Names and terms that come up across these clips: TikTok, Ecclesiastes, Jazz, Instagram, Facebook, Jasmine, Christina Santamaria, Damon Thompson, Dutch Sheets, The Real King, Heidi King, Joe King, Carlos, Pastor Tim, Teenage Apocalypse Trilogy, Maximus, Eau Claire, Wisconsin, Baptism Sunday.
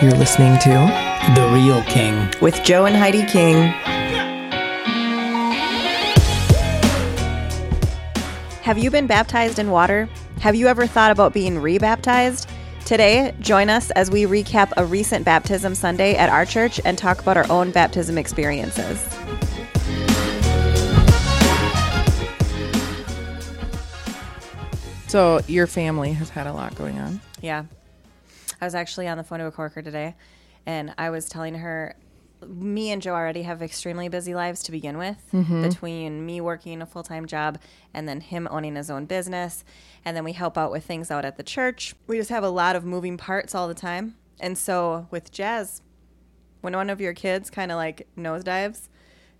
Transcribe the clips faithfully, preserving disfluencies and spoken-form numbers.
You're listening to The Real King with Joe and Heidi King. Have you been baptized in water? Have you ever thought about being re-baptized? Today, join us as we recap a recent Baptism Sunday at our church and talk about our own baptism experiences. So your family has had a lot going on. Yeah. I was actually on the phone to a coworker today, and I was telling her, me and Joe already have extremely busy lives to begin with, mm-hmm. between me working a full-time job and then him owning his own business. And then we help out with things out at the church. We just have a lot of moving parts all the time. And so with Jazz, when one of your kids kind of like nosedives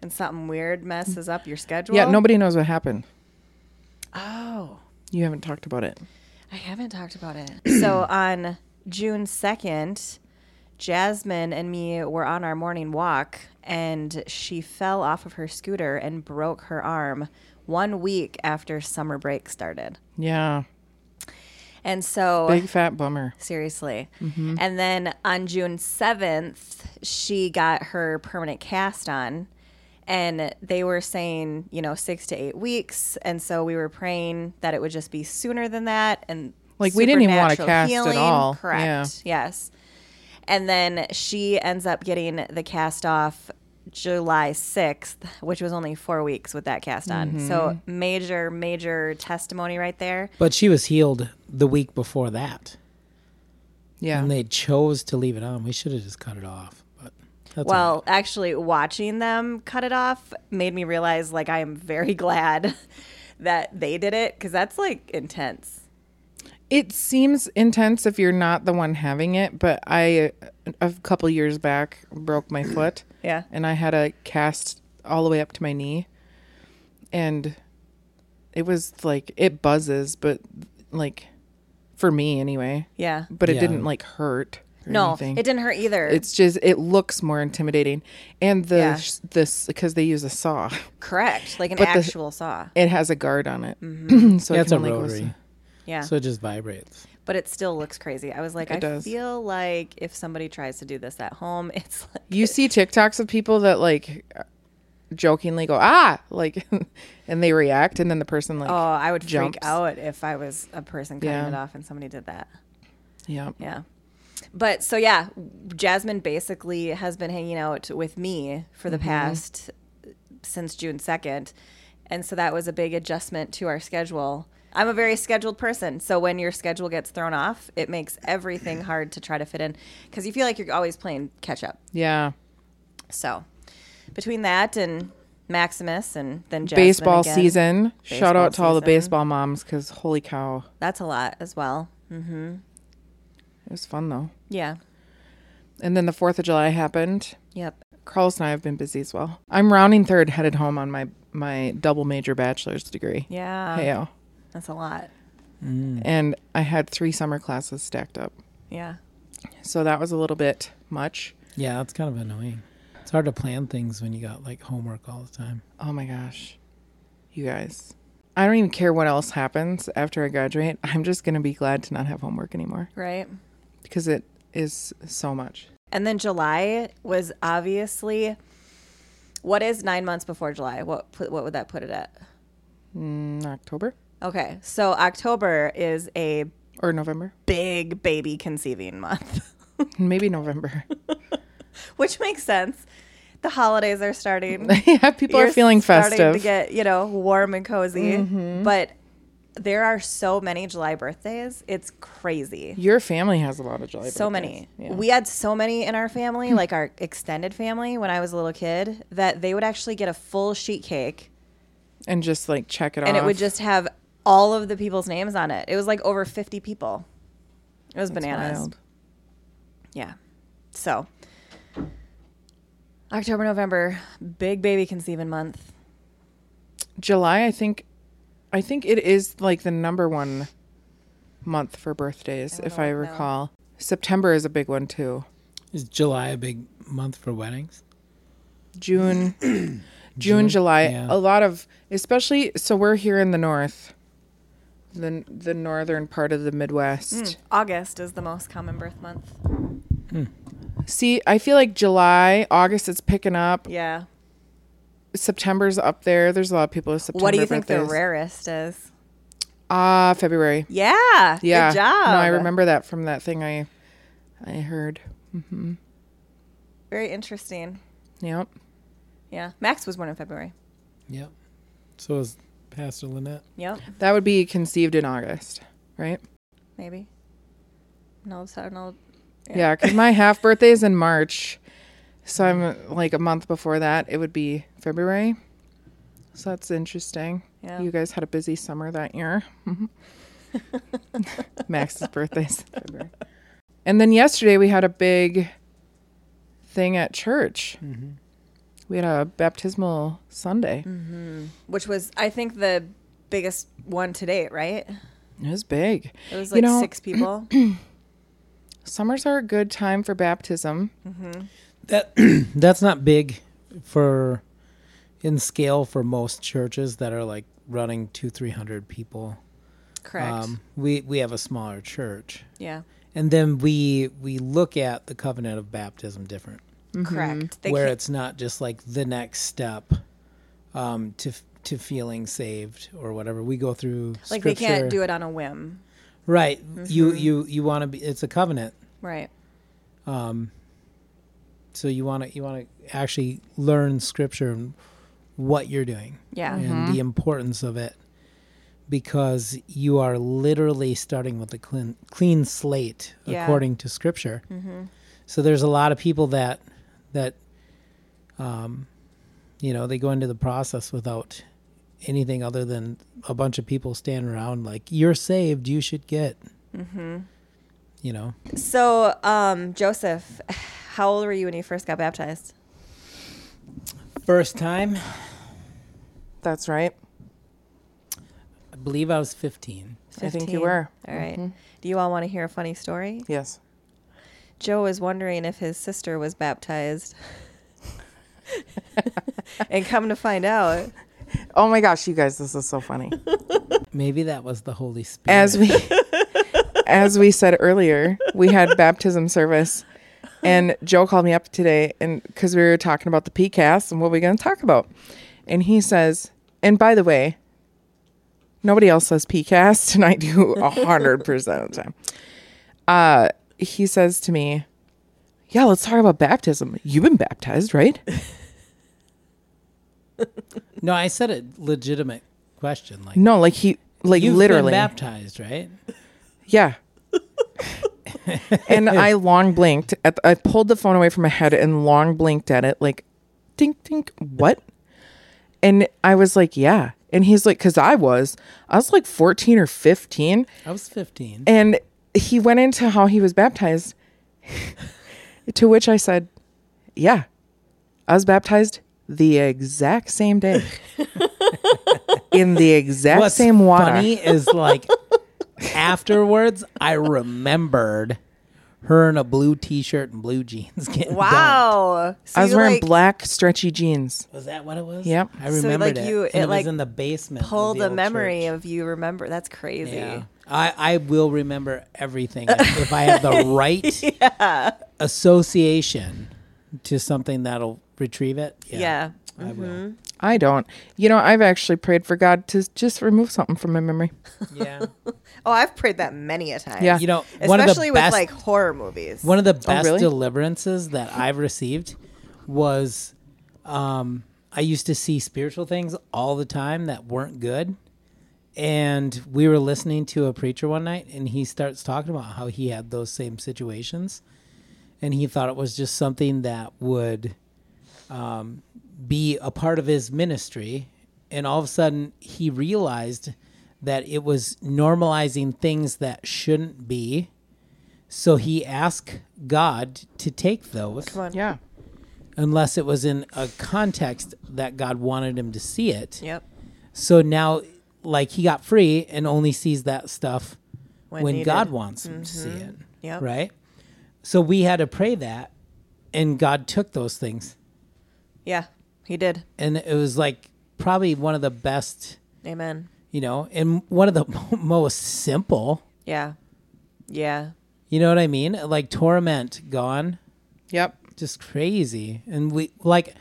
and something weird messes up your schedule. Yeah, nobody knows what happened. Oh. You haven't talked about it. I haven't talked about it. So on June second, Jasmine and me were on our morning walk, and she fell off of her scooter and broke her arm one week after summer break started. Yeah. And so... big fat bummer. Seriously. Mm-hmm. And then on June seventh, she got her permanent cast on. And they were saying, you know, six to eight weeks. And so we were praying that it would just be sooner than that. And like, we didn't even want to cast healing. At all. Correct. Yeah. Yes. And then she ends up getting the cast off July sixth, which was only four weeks with that cast on. Mm-hmm. So major, major testimony right there. But she was healed the week before that. Yeah. And they chose to leave it on. We should have just cut it off. That's well, right. Actually, watching them cut it off made me realize, like, I am very glad that they did it, because that's, like, intense. It seems intense if you're not the one having it, but I, a couple years back, broke my foot. Yeah. And I had a cast all the way up to my knee. And it was, like, it buzzes, but, like, for me anyway. Yeah. But it yeah. didn't, like, hurt. No, anything. It didn't hurt either. It's just, it looks more intimidating. And the, yeah. sh- this, because they use a saw. Correct. Like an but actual the, saw. It has a guard on it. Mm-hmm. So yeah, it it's a rotary. Goes, yeah. So it just vibrates. But it still looks crazy. I was like, it I does. feel like if somebody tries to do this at home, it's like. You it, see TikToks of people that like jokingly go, ah, like, and they react. And then the person like, oh, I would jumps. freak out if I was a person cutting yeah. it off and somebody did that. Yeah. Yeah. But so, yeah, Jasmine basically has been hanging out with me for the mm-hmm. past since June second. And so that was a big adjustment to our schedule. I'm a very scheduled person. So when your schedule gets thrown off, it makes everything hard to try to fit in because you feel like you're always playing catch up. Yeah. So between that and Maximus and then Jasmine baseball again, season, baseball shout out to season. All the baseball moms because holy cow. That's a lot as well. Mm-hmm. It was fun, though. Yeah. And then the fourth of July happened. Yep. Carlos and I have been busy as well. I'm rounding third, headed home on my, my double major bachelor's degree. Yeah. Hey-o. That's a lot. Mm. And I had three summer classes stacked up. Yeah. So that was a little bit much. Yeah, that's kind of annoying. It's hard to plan things when you got, like, homework all the time. Oh, my gosh. You guys. I don't even care what else happens after I graduate. I'm just going to be glad to not have homework anymore. Right. Because it is so much. And then July was obviously, what is nine months before July? What what would that put it at? Mm, October. Okay. So October is a... or November. Big baby conceiving month. Maybe November. Which makes sense. The holidays are starting. Yeah, people You're are feeling starting festive. To get, you know, warm and cozy. Mm-hmm. But... there are so many July birthdays. It's crazy. Your family has a lot of July birthdays. So many. Yeah. We had so many in our family, like our extended family when I was a little kid, that they would actually get a full sheet cake. And just like check it off. And it would just have all of the people's names on it. It was like over fifty people. It was That's bananas. Wild. Yeah. So October, November, big baby conceiving month. July, I think. I think it is like the number one month for birthdays, I if I recall. Know. September is a big one, too. Is July a big month for weddings? June, June, June, July. Yeah. A lot of, especially, so we're here in the north, the, the northern part of the Midwest. Mm, August is the most common birth month. Mm. See, I feel like July, August is picking up. Yeah. September's up there. There's a lot of people with September. What do you think birthdays. The rarest is? Ah, uh, February. Yeah. Yeah. Good job. No, I remember that from that thing I I heard. Mm-hmm. Very interesting. Yep. Yeah. Max was born in February. Yep. So was Pastor Lynette. Yep. That would be conceived in August, right? Maybe. No, it's not. No. Yeah, because yeah, my half birthday is in March. So I'm like a month before that. It would be February. So that's interesting. Yeah. You guys had a busy summer that year. Mm-hmm. Max's birthday's in February. And then yesterday we had a big thing at church. Mm-hmm. We had a baptismal Sunday. Mm-hmm. Which was, I think, the biggest one to date, right? It was big. It was like you know, six people. Summers are a good time for baptism. Mm-hmm. That that's not big for in scale for most churches that are like running two, three hundred people. Correct. Um, we we have a smaller church. Yeah. And then we we look at the covenant of baptism different. Mm-hmm. Correct. They where can't... it's not just like the next step um, to to feeling saved or whatever. We go through like scripture. They can't do it on a whim. Right. Mm-hmm. You you you want to be. It's a covenant. Right. Um. So you want to you want to actually learn scripture and what you're doing. Yeah. And mm-hmm. the importance of it, because you are literally starting with a clean clean slate yeah. according to scripture. Mm-hmm. So there's a lot of people that that um you know, they go into the process without anything other than a bunch of people standing around like, you're saved, you should get. Mm-hmm. You know. So, um, Joseph, how old were you when you first got baptized? First time. That's right. I believe I was fifteen. fifteen. I think you were. All right. Mm-hmm. Do you all want to hear a funny story? Yes. Joe was wondering if his sister was baptized. And come to find out. Oh my gosh, you guys, this is so funny. Maybe that was the Holy Spirit. As we... As we said earlier, we had baptism service, and Joe called me up today, and because we were talking about the P C A S T and what we're going to talk about, and he says, and by the way, nobody else says P C A S T, and I do a hundred percent of the time. Uh, he says to me, "Yeah, let's talk about baptism. You've been baptized, right?" No, I said a legitimate question. Like, no, like he, like you've literally been baptized, right? Yeah. And I long blinked. At the, I pulled the phone away from my head and long blinked at it like, dink, dink, what? And I was like, yeah. And he's like, because I was. I was like fourteen or fifteen. I was fifteen. And he went into how he was baptized, to which I said, yeah, I was baptized the exact same day. In the exact What's same water. What's funny is like... Afterwards, I remembered her in a blue T-shirt and blue jeans. Getting wow! So I was wearing like, black stretchy jeans. Was that what it was? Yep, I remember so like it. You, it, it like was in the basement. Pulled the, the memory church. Of you remember. That's crazy. Yeah. I, I will remember everything if, if I have the right yeah. association to something that'll retrieve it. Yeah, yeah. I mm-hmm. will. I don't. You know, I've actually prayed for God to just remove something from my memory. Yeah. Oh, I've prayed that many a time. Yeah. You know, one especially of the best, with like horror movies. One of the best oh, really? deliverances that I've received was um, I used to see spiritual things all the time that weren't good. And we were listening to a preacher one night, and he starts talking about how he had those same situations. And he thought it was just something that would... Um, be a part of his ministry, and all of a sudden he realized that it was normalizing things that shouldn't be, so he asked God to take those. Come on. Yeah. Unless it was in a context that God wanted him to see it. Yep. So now like he got free and only sees that stuff when, when God wants him mm-hmm. to see it. Yep. Right? So we had to pray that, and God took those things. Yeah. He did. And it was like probably one of the best. Amen. You know, and one of the most simple. Yeah. Yeah. You know what I mean? Like torment gone. Yep. Just crazy. And we, like,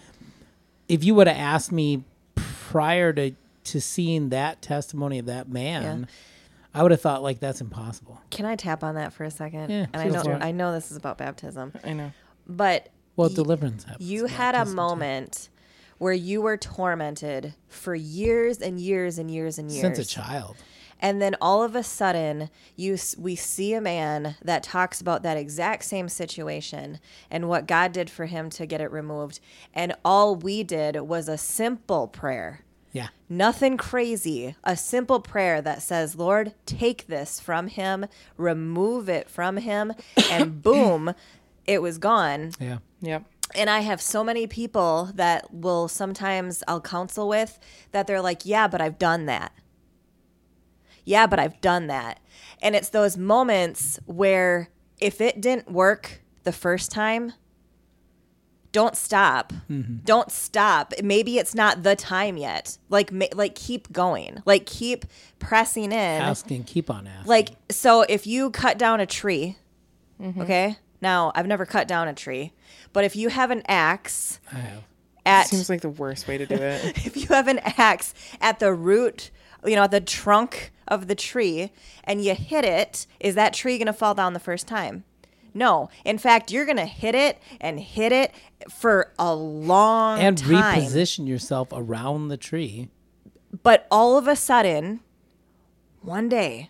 if you would have asked me prior to, to seeing that testimony of that man, yeah. I would have thought, like, that's impossible. Can I tap on that for a second? Yeah, and I don't, I know this is about baptism. I know. But well, y- deliverance happens. You had a moment where you were tormented for years and years and years and years. Since a child. And then all of a sudden, you we see a man that talks about that exact same situation and what God did for him to get it removed. And all we did was a simple prayer. Yeah. Nothing crazy. A simple prayer that says, Lord, take this from him, remove it from him, and boom, it was gone. Yeah. Yep. And I have so many people that will sometimes I'll counsel with that they're like, yeah, but I've done that. Yeah, but I've done that. And it's those moments where if it didn't work the first time, don't stop. Mm-hmm. Don't stop. Maybe it's not the time yet. Like, like keep going. Like, keep pressing in. Asking, keep on asking. Like, so if you cut down a tree, mm-hmm. okay? Now, I've never cut down a tree. But if you have an axe. I have. At, seems like the worst way to do it. If you have an axe at the root, you know, the trunk of the tree, and you hit it, is that tree going to fall down the first time? No. In fact, you're going to hit it and hit it for a long and time. And reposition yourself around the tree. But all of a sudden, one day,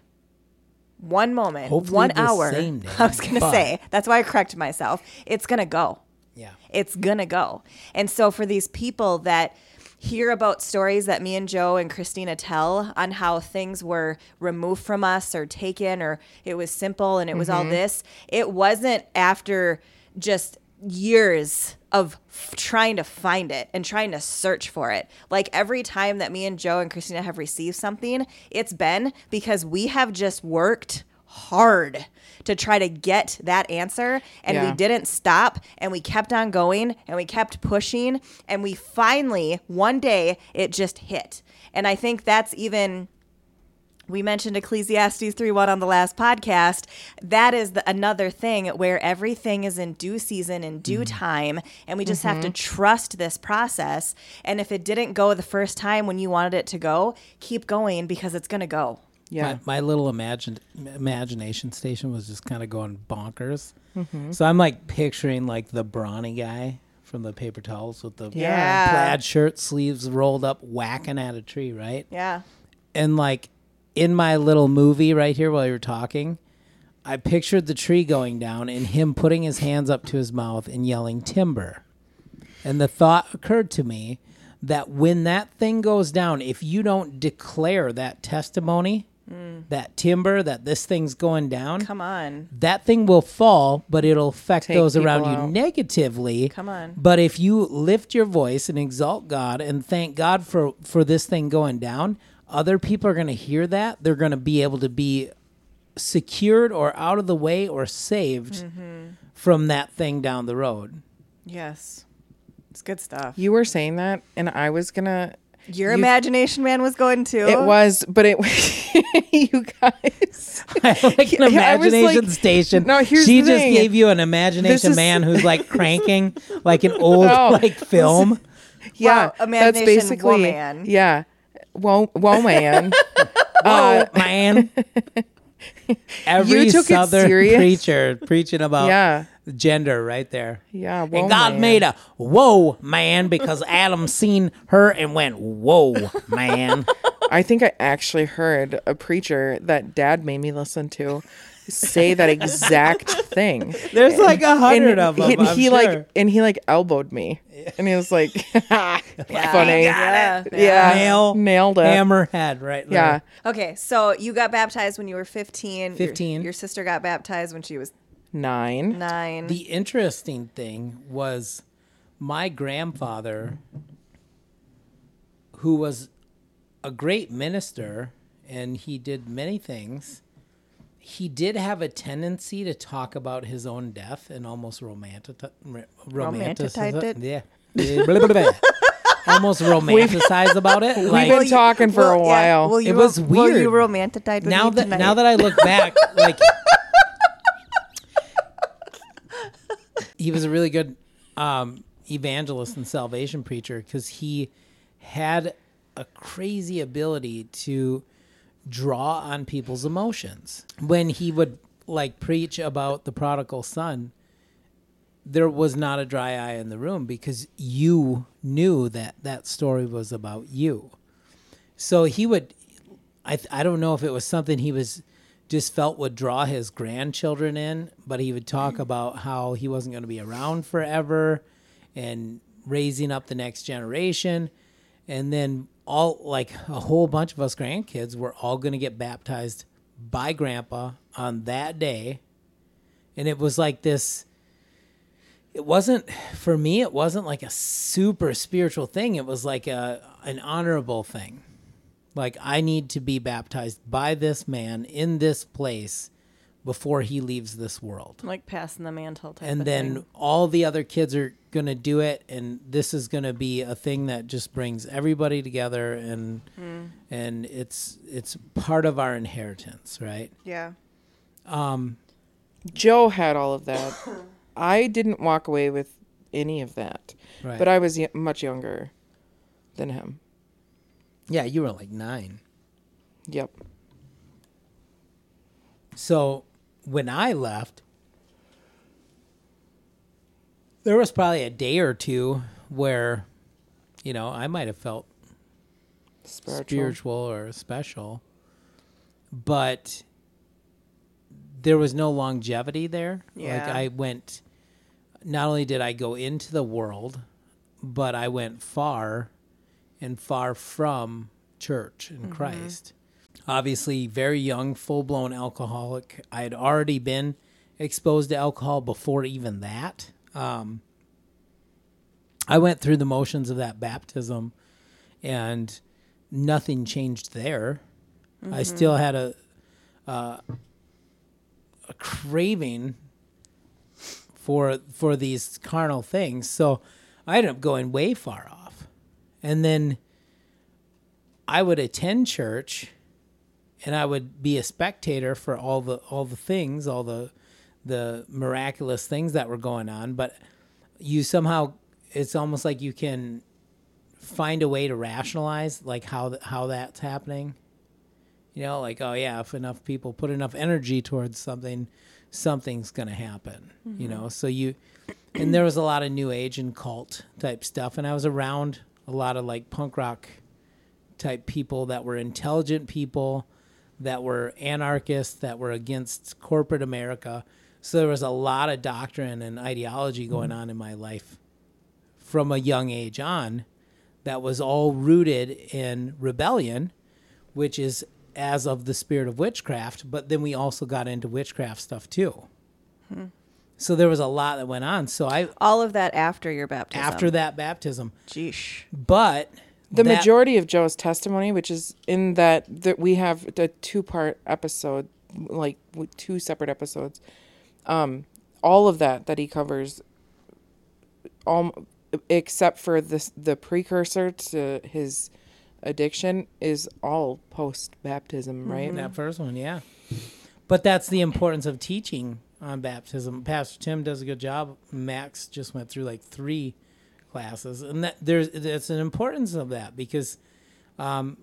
one moment, hopefully one hour, same day, I was going to say, that's why I corrected myself, it's going to go. Yeah. It's going to go. And so for these people that hear about stories that me and Joe and Christina tell on how things were removed from us or taken or it was simple and it was mm-hmm. all this. It wasn't after just years of f- trying to find it and trying to search for it. Like every time that me and Joe and Christina have received something, it's been because we have just worked hard to try to get that answer, and yeah. we didn't stop, and we kept on going, and we kept pushing, and we finally one day it just hit. And I think that's even, we mentioned Ecclesiastes three one on the last podcast. That is the, another thing where everything is in due season, in due mm. time, and we just mm-hmm. have to trust this process. And if it didn't go the first time when you wanted it to go, keep going, because it's going to go. Yeah, my, my little imagined imagination station was just kind of going bonkers. Mm-hmm. So I'm like picturing like the brawny guy from the paper towels with the yeah. plaid shirt sleeves rolled up, whacking at a tree, right? Yeah. And like in my little movie right here while you were talking, I pictured the tree going down and him putting his hands up to his mouth and yelling timber. And the thought occurred to me that when that thing goes down, if you don't declare that testimony, Mm. that timber, that this thing's going down. Come on. That thing will fall, but it'll affect Take those around out. you negatively. Come on. But if you lift your voice and exalt God and thank God for, for this thing going down, other people are going to hear that. They're going to be able to be secured or out of the way or saved mm-hmm. from that thing down the road. Yes. It's good stuff. You were saying that, and I was going to... Your you, imagination man was going too. It was, but it was you guys. I like an imagination like, station. No, here's she the just thing. Gave you an imagination is, man who's like cranking like an old no, like film. Is, yeah, wow, imagination that's basically man. Yeah, woe man, woe man. Every you took Southern preacher preaching about yeah. gender right there. Yeah. Whoa, and God man. made a whoa man because Adam seen her and went, whoa man. I think I actually heard a preacher that Dad made me listen to say that exact thing. There's and, like a hundred of them. He, I'm he sure. like and he like elbowed me. Yeah. And he was like yeah, funny. Yeah. yeah. Nail nailed it. Hammerhead right there. Yeah. Okay, so you got baptized when you were fifteen. Fifteen. Your, your sister got baptized when she was Nine. Nine. The interesting thing was my grandfather, who was a great minister and he did many things, he did have a tendency to talk about his own death and almost romanticize romanticized it. Yeah. Almost romanticize about it. We've like, been talking for well, a while. Yeah. Well, you, it was weird. Well, you romanticized with now me that tonight. Now that I look back, like... he was a really good um, evangelist and salvation preacher because he had a crazy ability to draw on people's emotions. When he would like preach about the prodigal son, there was not a dry eye in the room because you knew that that story was about you. So he would, I I don't know if it was something he was just felt would draw his grandchildren in, but he would talk about how he wasn't going to be around forever and raising up the next generation. And then all, like a whole bunch of us grandkids were all going to get baptized by grandpa on that day. And it was like this, it wasn't, for me, it wasn't like a super spiritual thing. It was like a, an honorable thing. Like, I need to be baptized by this man in this place before he leaves this world. Like passing the mantle type and of thing. And then all the other kids are going to do it, and this is going to be a thing that just brings everybody together, and mm. and it's it's part of our inheritance, right? Yeah. Um, Joe had all of that. I didn't walk away with any of that, right. But I was y- much younger than him. Yeah, you were like nine. Yep. So when I left, there was probably a day or two where, you know, I might have felt spiritual. spiritual or special, but there was no longevity there. Yeah. Like I went, not only did I go into the world, but I went far and far from church and mm-hmm. Christ. Obviously, very young, full-blown alcoholic. I had already been exposed to alcohol before even that. Um, I went through the motions of that baptism, and nothing changed there. Mm-hmm. I still had a, uh, a craving for for these carnal things, so I ended up going way far off. And then I would attend church, and I would be a spectator for all the all the things, all the the miraculous things that were going on. But you somehow, it's almost like you can find a way to rationalize like how th- how that's happening. You know, like, oh yeah, if enough people put enough energy towards something, something's going to happen. Mm-hmm. You know, so you, and there was a lot of New Age and cult type stuff, and I was around a lot of like punk rock type people that were intelligent people, that were anarchists, that were against corporate America. So there was a lot of doctrine and ideology going on in my life from a young age on that was all rooted in rebellion, which is as of the spirit of witchcraft. But then we also got into witchcraft stuff too. Hmm. So there was a lot that went on. So I all of that after your baptism. After that baptism. Jeesh. But the that, majority of Joe's testimony, which is in that that we have the two-part episode, like two separate episodes, um, all of that that he covers, all except for this the precursor to his addiction is all post-baptism, right? Mm-hmm. That first one, yeah. But that's the importance of teaching on baptism. Pastor Tim does a good job. Max just went through like three classes, and that there's it's an importance of that because, um,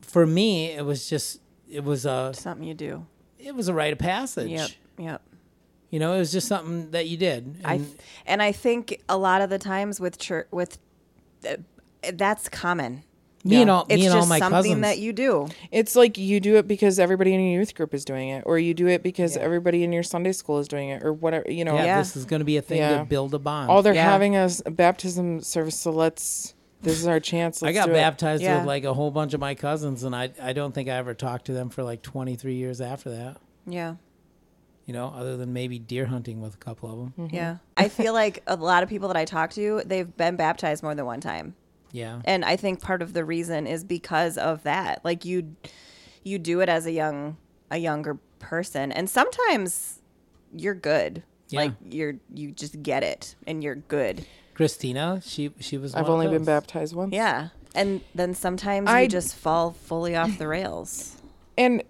for me it was just it was a something you do. It was a rite of passage. Yep, yep. You know, it was just something that you did. And I th- and I think a lot of the times with church with uh, that's common. Me yeah. and all, me it's and just all my something cousins. That you do. It's like you do it because everybody in your youth group is doing it, or you do it because yeah. everybody in your Sunday school is doing it, or whatever. You know, yeah, yeah. this is going to be a thing yeah. to build a bond. Oh, they're yeah. having a baptism service, so let's. This is our chance. Let's I got do baptized it. Yeah. with like a whole bunch of my cousins, and I I don't think I ever talked to them for like twenty-three years after that. Yeah. You know, other than maybe deer hunting with a couple of them. Mm-hmm. Yeah, I feel like a lot of people that I talk to, they've been baptized more than one time. Yeah. And I think part of the reason is because of that. Like you you do it as a young a younger person, and sometimes you're good. Yeah. Like you're you just get it and you're good. Christina, she she was I've one only of those. Been baptized once. Yeah. And then sometimes I, you just fall fully off the rails. And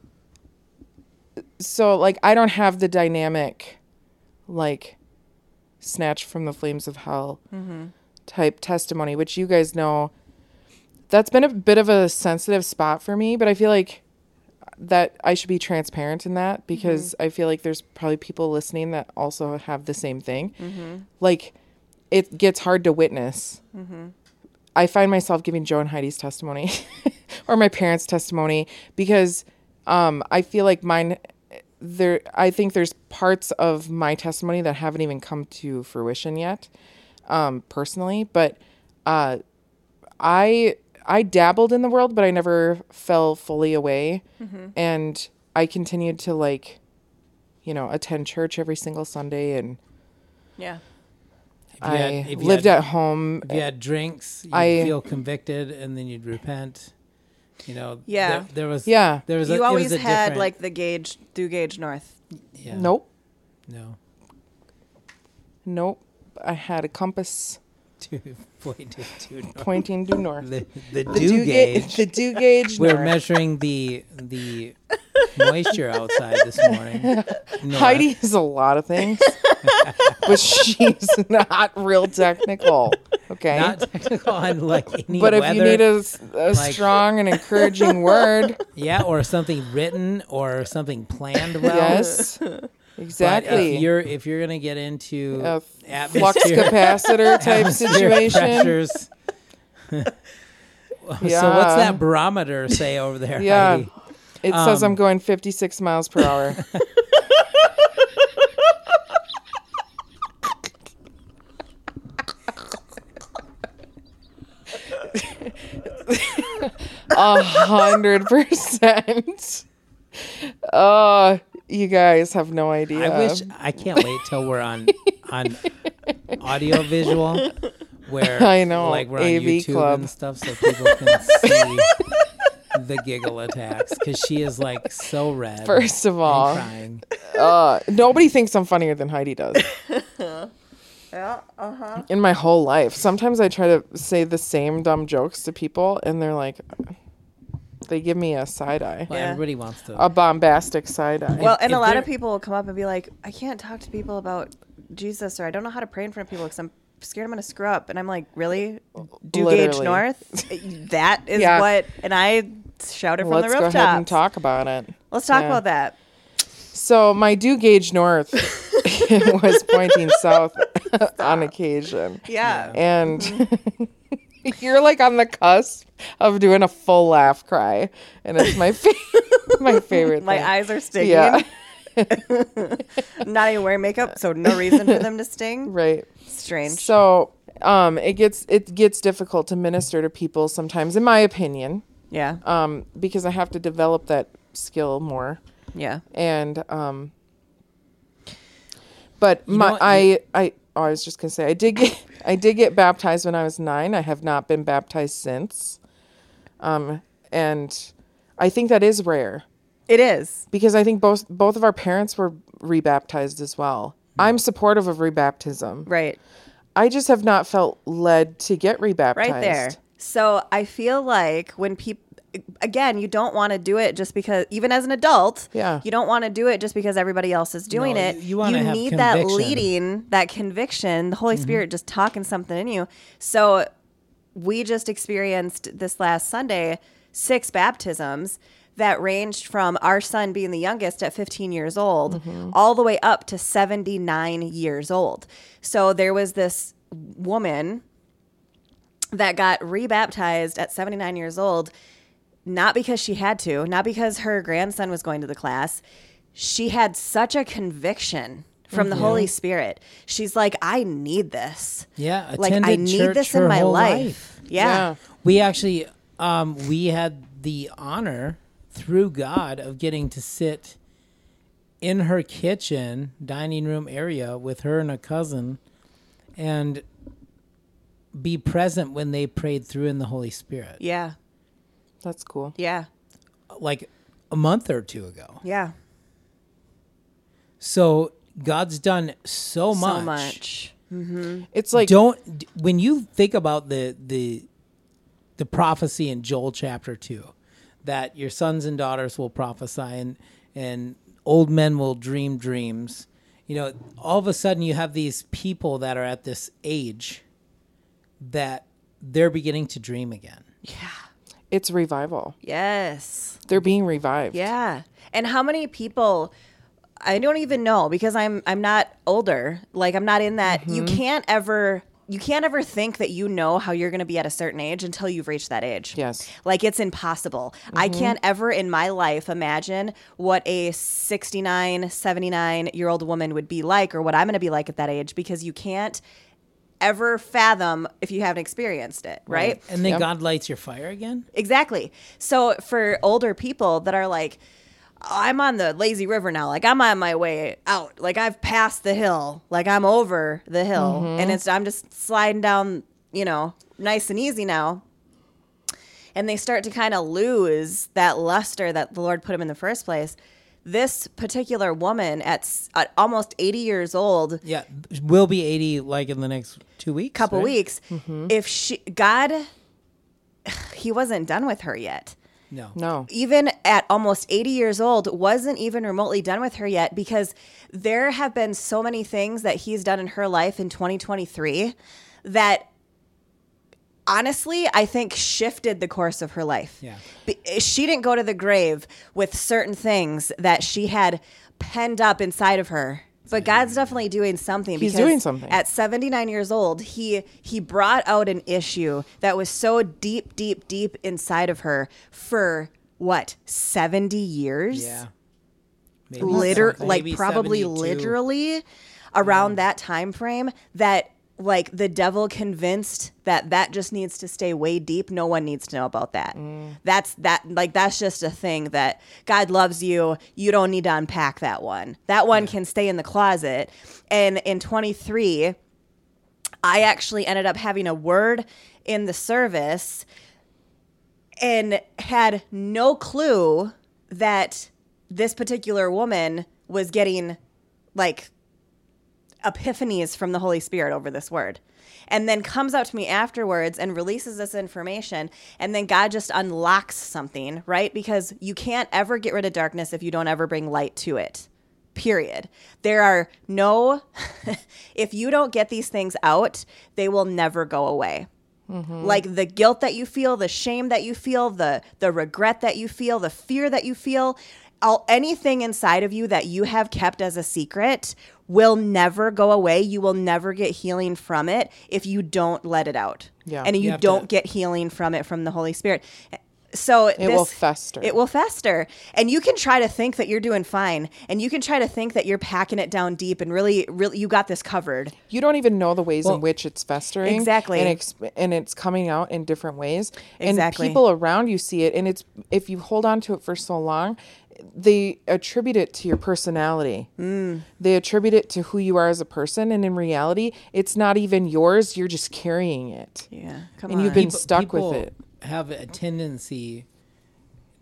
so like I don't have the dynamic like snatched from the flames of hell mm-hmm. type testimony, which you guys know that's been a bit of a sensitive spot for me, but I feel like that I should be transparent in that because mm-hmm. I feel like there's probably people listening that also have the same thing. Mm-hmm. Like, it gets hard to witness. Mm-hmm. I find myself giving Joe and Heidi's testimony or my parents' testimony because um, I feel like mine there. I think there's parts of my testimony that haven't even come to fruition yet um, personally. But uh, I I dabbled in the world, but I never fell fully away. Mm-hmm. And I continued to, like, you know, attend church every single Sunday. And yeah. I had, lived had, at home. If you had drinks, you'd I, feel convicted, and then you'd repent. You know, yeah. There, there was, yeah. There was. You a, always was a had different... like the gauge, through Gauge North. Yeah. Nope. No. Nope. I had a compass. Pointing due north. Pointing due north. The, the, the dew gauge. Ga- the dew gauge. We're north. Measuring the the moisture outside this morning. North. Heidi is a lot of things, but she's not real technical. Okay. Not technical on like any But weather, if you need a, a like, strong and encouraging word, yeah, or something written or something planned well. Yes. Exactly. If you're if you're gonna get into a flux capacitor type situation, yeah. So what's that barometer say over there? Yeah, Heidi? It um, says I'm going fifty-six miles per hour. A hundred percent. Uh You guys have no idea. I wish I can't wait till we're on on audio visual where I know like we're A V on YouTube Club. And stuff so people can see the giggle attacks because she is like so red. First of all, and crying. Uh, nobody thinks I'm funnier than Heidi does. Yeah, uh-huh. In my whole life, sometimes I try to say the same dumb jokes to people, and they're like. They give me a side eye. Well, yeah. Everybody wants to. A bombastic side eye. Well, and if a lot of people will come up and be like, I can't talk to people about Jesus, or I don't know how to pray in front of people because I'm scared I'm going to screw up. And I'm like, really? Do Gauge North? That is yeah. what. And I shouted well, from the rooftop. Let's go ahead and talk about it. Let's talk yeah. about that. So my do Gauge North was pointing south on occasion. Yeah. yeah. And... Mm-hmm. You're like on the cusp of doing a full laugh cry, and it's my fa- my favorite. My thing. Eyes are stinging. Yeah. Not even wearing makeup, so no reason for them to sting. Right. Strange. So, um, it gets it gets difficult to minister to people sometimes, in my opinion. Yeah. Um, because I have to develop that skill more. Yeah. And um, but you my I I. Oh, I was just gonna say I did get I did get baptized when I was nine. I have not been baptized since, um, and I think that is rare. It is because I think both both of our parents were rebaptized as well. I'm supportive of rebaptism. Right. I just have not felt led to get rebaptized. Right there. So I feel like when people. Again, you don't want to do it just because, even as an adult, yeah. you don't want to do it just because everybody else is doing no, it. You, you, you need conviction. That leading, that conviction, the Holy mm-hmm. Spirit just talking something in you. So we just experienced this last Sunday, six baptisms that ranged from our son being the youngest at fifteen years old mm-hmm. all the way up to seventy-nine years old. So there was this woman that got rebaptized at seventy-nine years old. Not because she had to, not because her grandson was going to the class. She had such a conviction from mm-hmm. the Holy Spirit. She's like, I need this. Yeah. Like, I need this in my life. life. Yeah. yeah. We actually, um, we had the honor through God of getting to sit in her kitchen, dining room area with her and a cousin and be present when they prayed through in the Holy Spirit. Yeah. That's cool. Yeah. Like a month or two ago. Yeah. So God's done so much. So much. Mm-hmm. It's like don't when you think about the the the prophecy in Joel chapter two that your sons and daughters will prophesy and and old men will dream dreams you know, all of a sudden you have these people that are at this age that they're beginning to dream again. Yeah. It's revival. Yes. They're being revived. Yeah. And how many people, I don't even know, because I'm I'm not older. Like, I'm not in that. Mm-hmm. You can't ever... You can't ever think that you know how you're going to be at a certain age until you've reached that age. Yes. Like, it's impossible. Mm-hmm. I can't ever in my life imagine what a sixty-nine, seventy-nine-year-old woman would be like, or what I'm going to be like at that age, because you can't ever fathom if you haven't experienced it, right? Right. And then yep. God lights your fire again? Exactly. So for older people that are like, oh, I'm on the lazy river now. Like, I'm on my way out. Like, I've passed the hill. Like, I'm over the hill. Mm-hmm. And it's I'm just sliding down, you know, nice and easy now. And they start to kind of lose that luster that the Lord put them in the first place. This particular woman at, at almost eighty years old. Yeah, will be eighty like in the next two weeks. Couple right? weeks. Mm-hmm. If she, God, he wasn't done with her yet. No. No. Even at almost eighty years old, wasn't even remotely done with her yet, because there have been so many things that he's done in her life in twenty twenty-three that honestly, I think shifted the course of her life. Yeah. She didn't go to the grave with certain things that she had penned up inside of her. But God's definitely doing something. He's doing something. At seventy-nine years old, he he brought out an issue that was so deep, deep, deep inside of her for what, seventy years? Yeah. Maybe Liter- like Maybe probably seventy-two. Literally around yeah. that time frame, that like the devil convinced that that just needs to stay way deep. No one needs to know about that. Mm. That's that like that's just a thing that God loves you. You don't need to unpack that one. That one yeah. can stay in the closet. And in twenty-three, I actually ended up having a word in the service and had no clue that this particular woman was getting like epiphanies from the Holy Spirit over this word, and then comes out to me afterwards and releases this information, and then God just unlocks something, right? Because you can't ever get rid of darkness if you don't ever bring light to it, period. There are no if you don't get these things out, they will never go away. Mm-hmm. Like the guilt that you feel, the shame that you feel, the the regret that you feel, the fear that you feel, all anything inside of you that you have kept as a secret will never go away. You will never get healing from it if you don't let it out. Yeah. And you, you don't to. get healing from it from the Holy Spirit. So it this, will fester. It will fester. And you can try to think that you're doing fine. And you can try to think that you're packing it down deep and really, really, you got this covered. You don't even know the ways well, in which it's festering. Exactly. And, exp- and it's coming out in different ways. Exactly. And people around you see it. And it's if you hold on to it for so long, they attribute it to your personality. Mm. They attribute it to who you are as a person. And in reality, it's not even yours. You're just carrying it. Yeah. Come and on. You've been people, stuck people with it. Have a tendency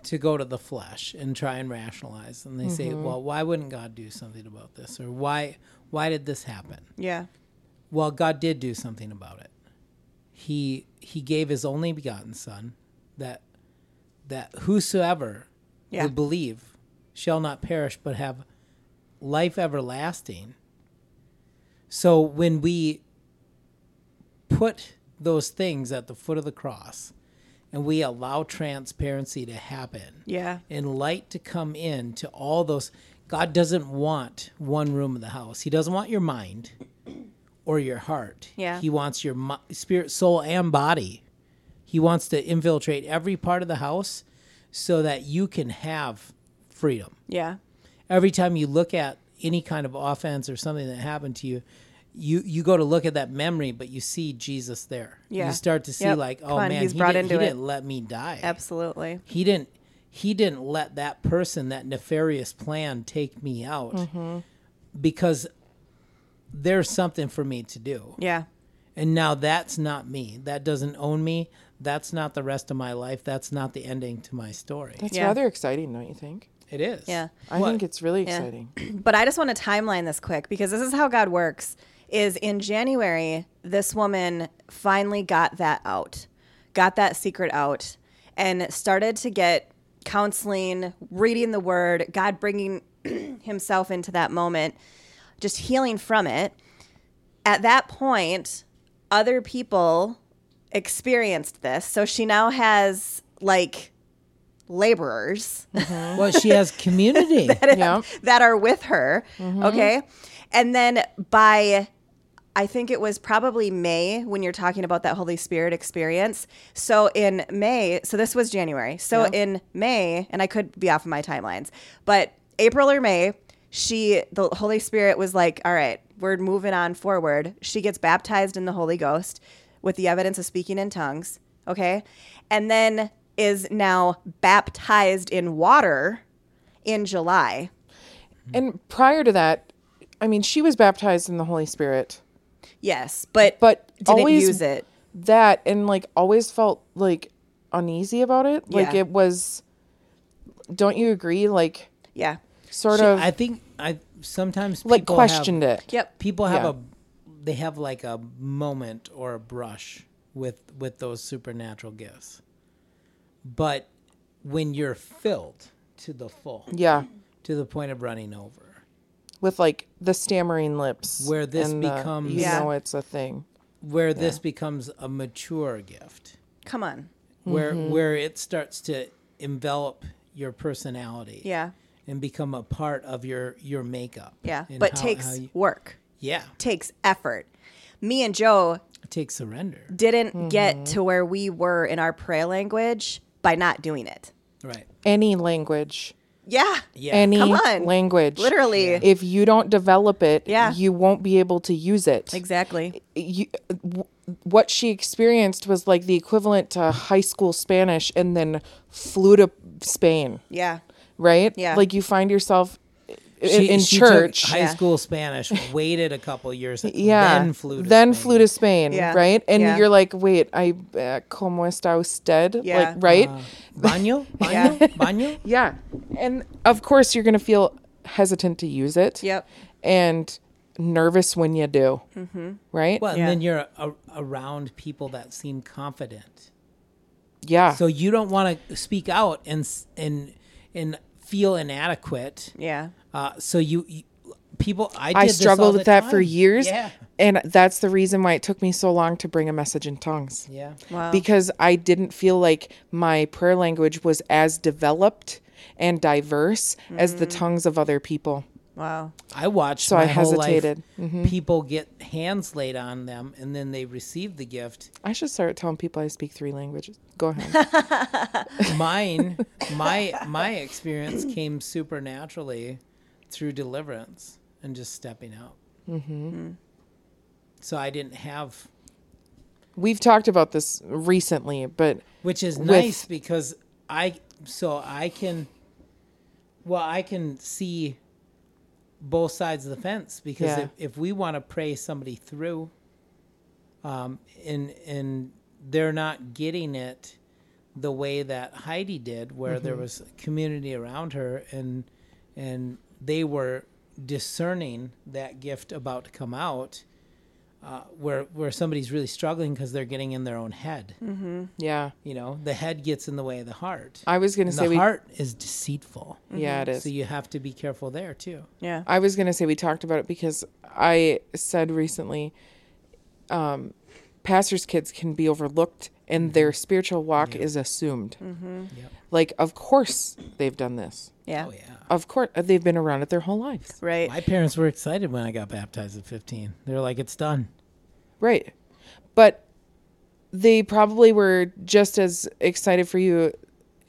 to go to the flesh and try and rationalize. And they mm-hmm. say, well, why wouldn't God do something about this? Or why, why did this happen? Yeah. Well, God did do something about it. He, he gave his only begotten son that, that whosoever yeah. would believe shall not perish, but have life everlasting. So when we put those things at the foot of the cross and we allow transparency to happen, yeah, and light to come in to all those, God doesn't want one room of the house. He doesn't want your mind or your heart. Yeah. He wants your mo- spirit, soul, and body. He wants to infiltrate every part of the house so that you can have freedom. Yeah. Every time you look at any kind of offense or something that happened to you, You you go to look at that memory, but you see Jesus there. Yeah. You start to see yep. like, oh on, man, he's he, brought didn't, into he it. didn't let me die. Absolutely. He didn't he didn't let that person, that nefarious plan, take me out, mm-hmm. because there's something for me to do. Yeah. And now that's not me. That doesn't own me. That's not the rest of my life. That's not the ending to my story. That's yeah. rather exciting, don't you think? It is. Yeah. I what? think it's really exciting. Yeah. But I just want to timeline this quick, because this is how God works. Is in January, this woman finally got that out, got that secret out, and started to get counseling, reading the word, God bringing himself into that moment just healing from it, at that point, other people experienced this. So she now has, like, laborers. Mm-hmm. Well, she has community. that, yeah. have, that are with her. Mm-hmm. Okay. And then by... I think it was probably May when you're talking about that Holy Spirit experience. So in May, so this was January. So yeah. in May, and I could be off of my timelines, but April or May, she, the Holy Spirit was like, all right, we're moving on forward. She gets baptized in the Holy Ghost with the evidence of speaking in tongues. Okay. And then is now baptized in water in July. And prior to that, I mean, she was baptized in the Holy Spirit. Yes, but, but didn't always use it. That and like always felt like uneasy about it. Like yeah. it was. Don't you agree? Like yeah, sort she, of. I think I sometimes like people questioned have, it. Yep, people have yeah. a they have like a moment or a brush with with those supernatural gifts, but when you're filled to the full, yeah, to the point of running over. With like the stammering lips. Where this becomes... The, you yeah. know it's a thing. Where yeah. this becomes a mature gift. Come on. Where mm-hmm. where it starts to envelop your personality. Yeah. And become a part of your, your makeup. Yeah. But how, takes how you, work. Yeah. Takes effort. Me and Joe... It takes surrender. Didn't mm-hmm. get to where we were in our prayer language by not doing it. Right. Any language... Yeah. yeah. Any language. Literally. Yeah. If you don't develop it, yeah. you won't be able to use it. Exactly. You, w- what she experienced was like the equivalent to high school Spanish and then flew to Spain. Yeah. Right? Yeah. Like you find yourself in, she, in she church. Took high yeah. school Spanish, waited a couple years, yeah. then flew to then Spain. flew to Spain. Yeah. Right? And yeah. you're like, wait, I, uh, ¿cómo está usted? Yeah. Like, right? Uh, baño? Baño? Yeah. Baño? Yeah. And of course, you're going to feel hesitant to use it. Yep. And nervous when you do. Mm-hmm. Right? Well, yeah. and then you're a, around people that seem confident. Yeah. So you don't want to speak out and and and feel inadequate. Yeah. Uh, so you, you people, I did I struggled with that time. for years. Yeah. And that's the reason why it took me so long to bring a message in tongues. Yeah. Wow. Because I didn't feel like my prayer language was as developed and diverse mm-hmm. as the tongues of other people. Wow. I watched so my I hesitated. Whole life mm-hmm. people get hands laid on them and then they receive the gift. I should start telling people I speak three languages. Go ahead. Mine, my my experience came supernaturally through deliverance and just stepping out. Mm-hmm. Mm-hmm. So I didn't have... We've talked about this recently, but... Which is with... nice because I... So I can... Well, I can see both sides of the fence because yeah. if, if we want to pray somebody through um, and, and they're not getting it the way that Heidi did, where mm-hmm. there was community around her and and they were discerning that gift about to come out, uh, where where somebody's really struggling because they're getting in their own head. Mm-hmm. Yeah. You know, the head gets in the way of the heart. I was going to say... The we... heart is deceitful. Mm-hmm. Yeah, it is. So you have to be careful there, too. Yeah. I was going to say we talked about it because I said recently, um, pastors' kids can be overlooked and mm-hmm. their spiritual walk yeah. is assumed. Mm-hmm. Yep. Like, of course they've done this. Yeah. Oh, yeah. Of course. They've been around it their whole lives. Right. My parents were excited when I got baptized at fifteen. They were like, it's done. Right. But they probably were just as excited for you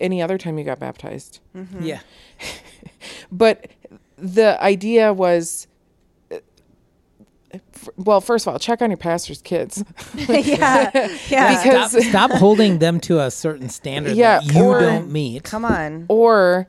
any other time you got baptized. Mm-hmm. Yeah. But the idea was, well, first of all, check on your pastor's kids. yeah. yeah. Because stop, stop holding them to a certain standard yeah, that you or, don't meet. Come on. Or...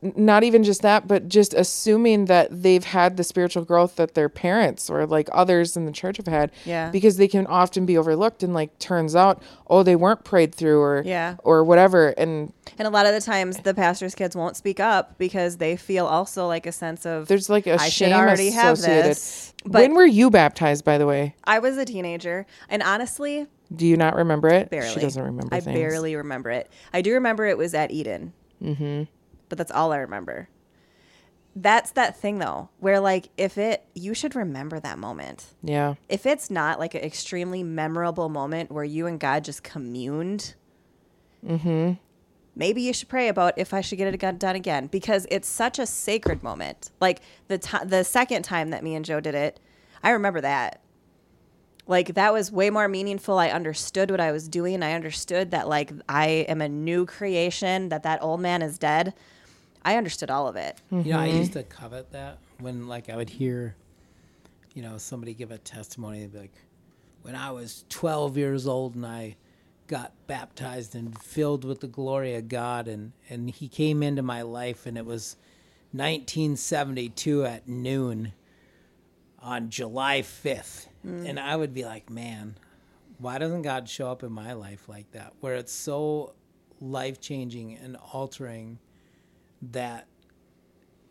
Not even just that, but just assuming that they've had the spiritual growth that their parents or like others in the church have had, yeah. because they can often be overlooked and like turns out, oh, they weren't prayed through or yeah. or whatever. And and a lot of the times the pastor's kids won't speak up because they feel also like a sense of there's like a I shame should already associated. Have this. But when were you baptized, by the way? I was a teenager, and honestly, do you not remember it? Barely. She doesn't remember. I things. barely remember it. I do remember it was at Eden. Mm-hmm. But that's all I remember. that's that thing though, where like if it, you should remember that moment. Yeah. If it's not like an extremely memorable moment where you and God just communed, mm-hmm. maybe you should pray about if I should get it done again, because it's such a sacred moment. Like the to- the second time that me and Joe did it, I remember that. Like that was way more meaningful. I understood what I was doing. I understood that like I am a new creation, that that old man is dead. I understood all of it. Mm-hmm. You know, I used to covet that when like I would hear, you know, somebody give a testimony. They'd be like, when I was twelve years old and I got baptized and filled with the glory of God, and, and he came into my life, and it was nineteen seventy-two at noon on July fifth. Mm. And I would be like, man, why doesn't God show up in my life like that? Where it's so life-changing and altering that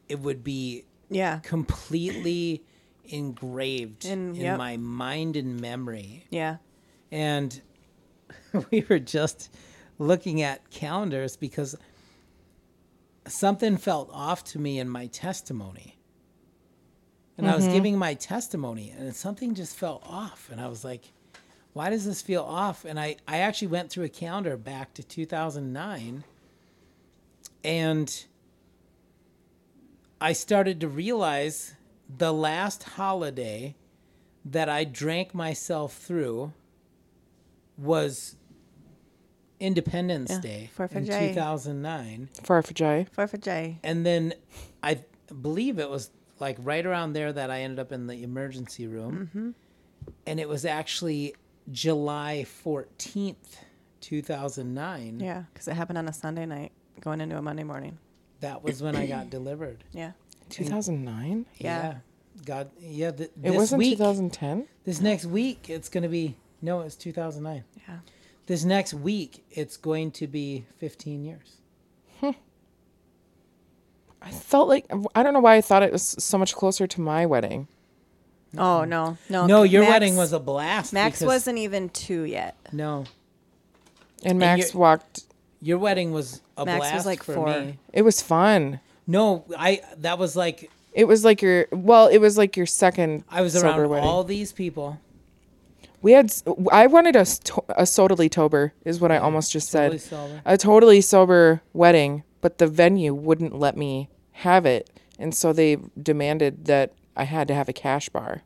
it would be yeah. completely engraved in, in yep. my mind and memory. Yeah. And we were just looking at calendars because something felt off to me in my testimony. And mm-hmm. I was giving my testimony, and something just felt off. And I was like, why does this feel off? And I, I actually went through a calendar back to two thousand nine, and I started to realize the last holiday that I drank myself through was Independence yeah. Day in two thousand nine. four F J. four F J. And then I believe it was like right around there that I ended up in the emergency room. Mm-hmm. And it was actually July fourteenth, two thousand nine. Yeah, because it happened on a Sunday night going into a Monday morning. That was when I got delivered. Yeah. two thousand nine? Yeah. yeah. God, yeah. Th- it this wasn't week, two thousand ten? This next week, it's going to be, no, it's two thousand nine. Yeah. This next week, it's going to be fifteen years. Hmm. I felt like, I don't know why I thought it was so much closer to my wedding. Oh, no. No, no your Max, wedding was a blast. Max wasn't even two yet. No. And Max and your, walked. Your wedding was a Max blast was like for four. Me. It was fun. No, I. that was like. It was like your, well, it was like your second I was around wedding. All these people. We had. I wanted a, a totally sober is what I almost just said. Totally sober. A totally sober wedding, but the venue wouldn't let me have it, and so they demanded that I had to have a cash bar.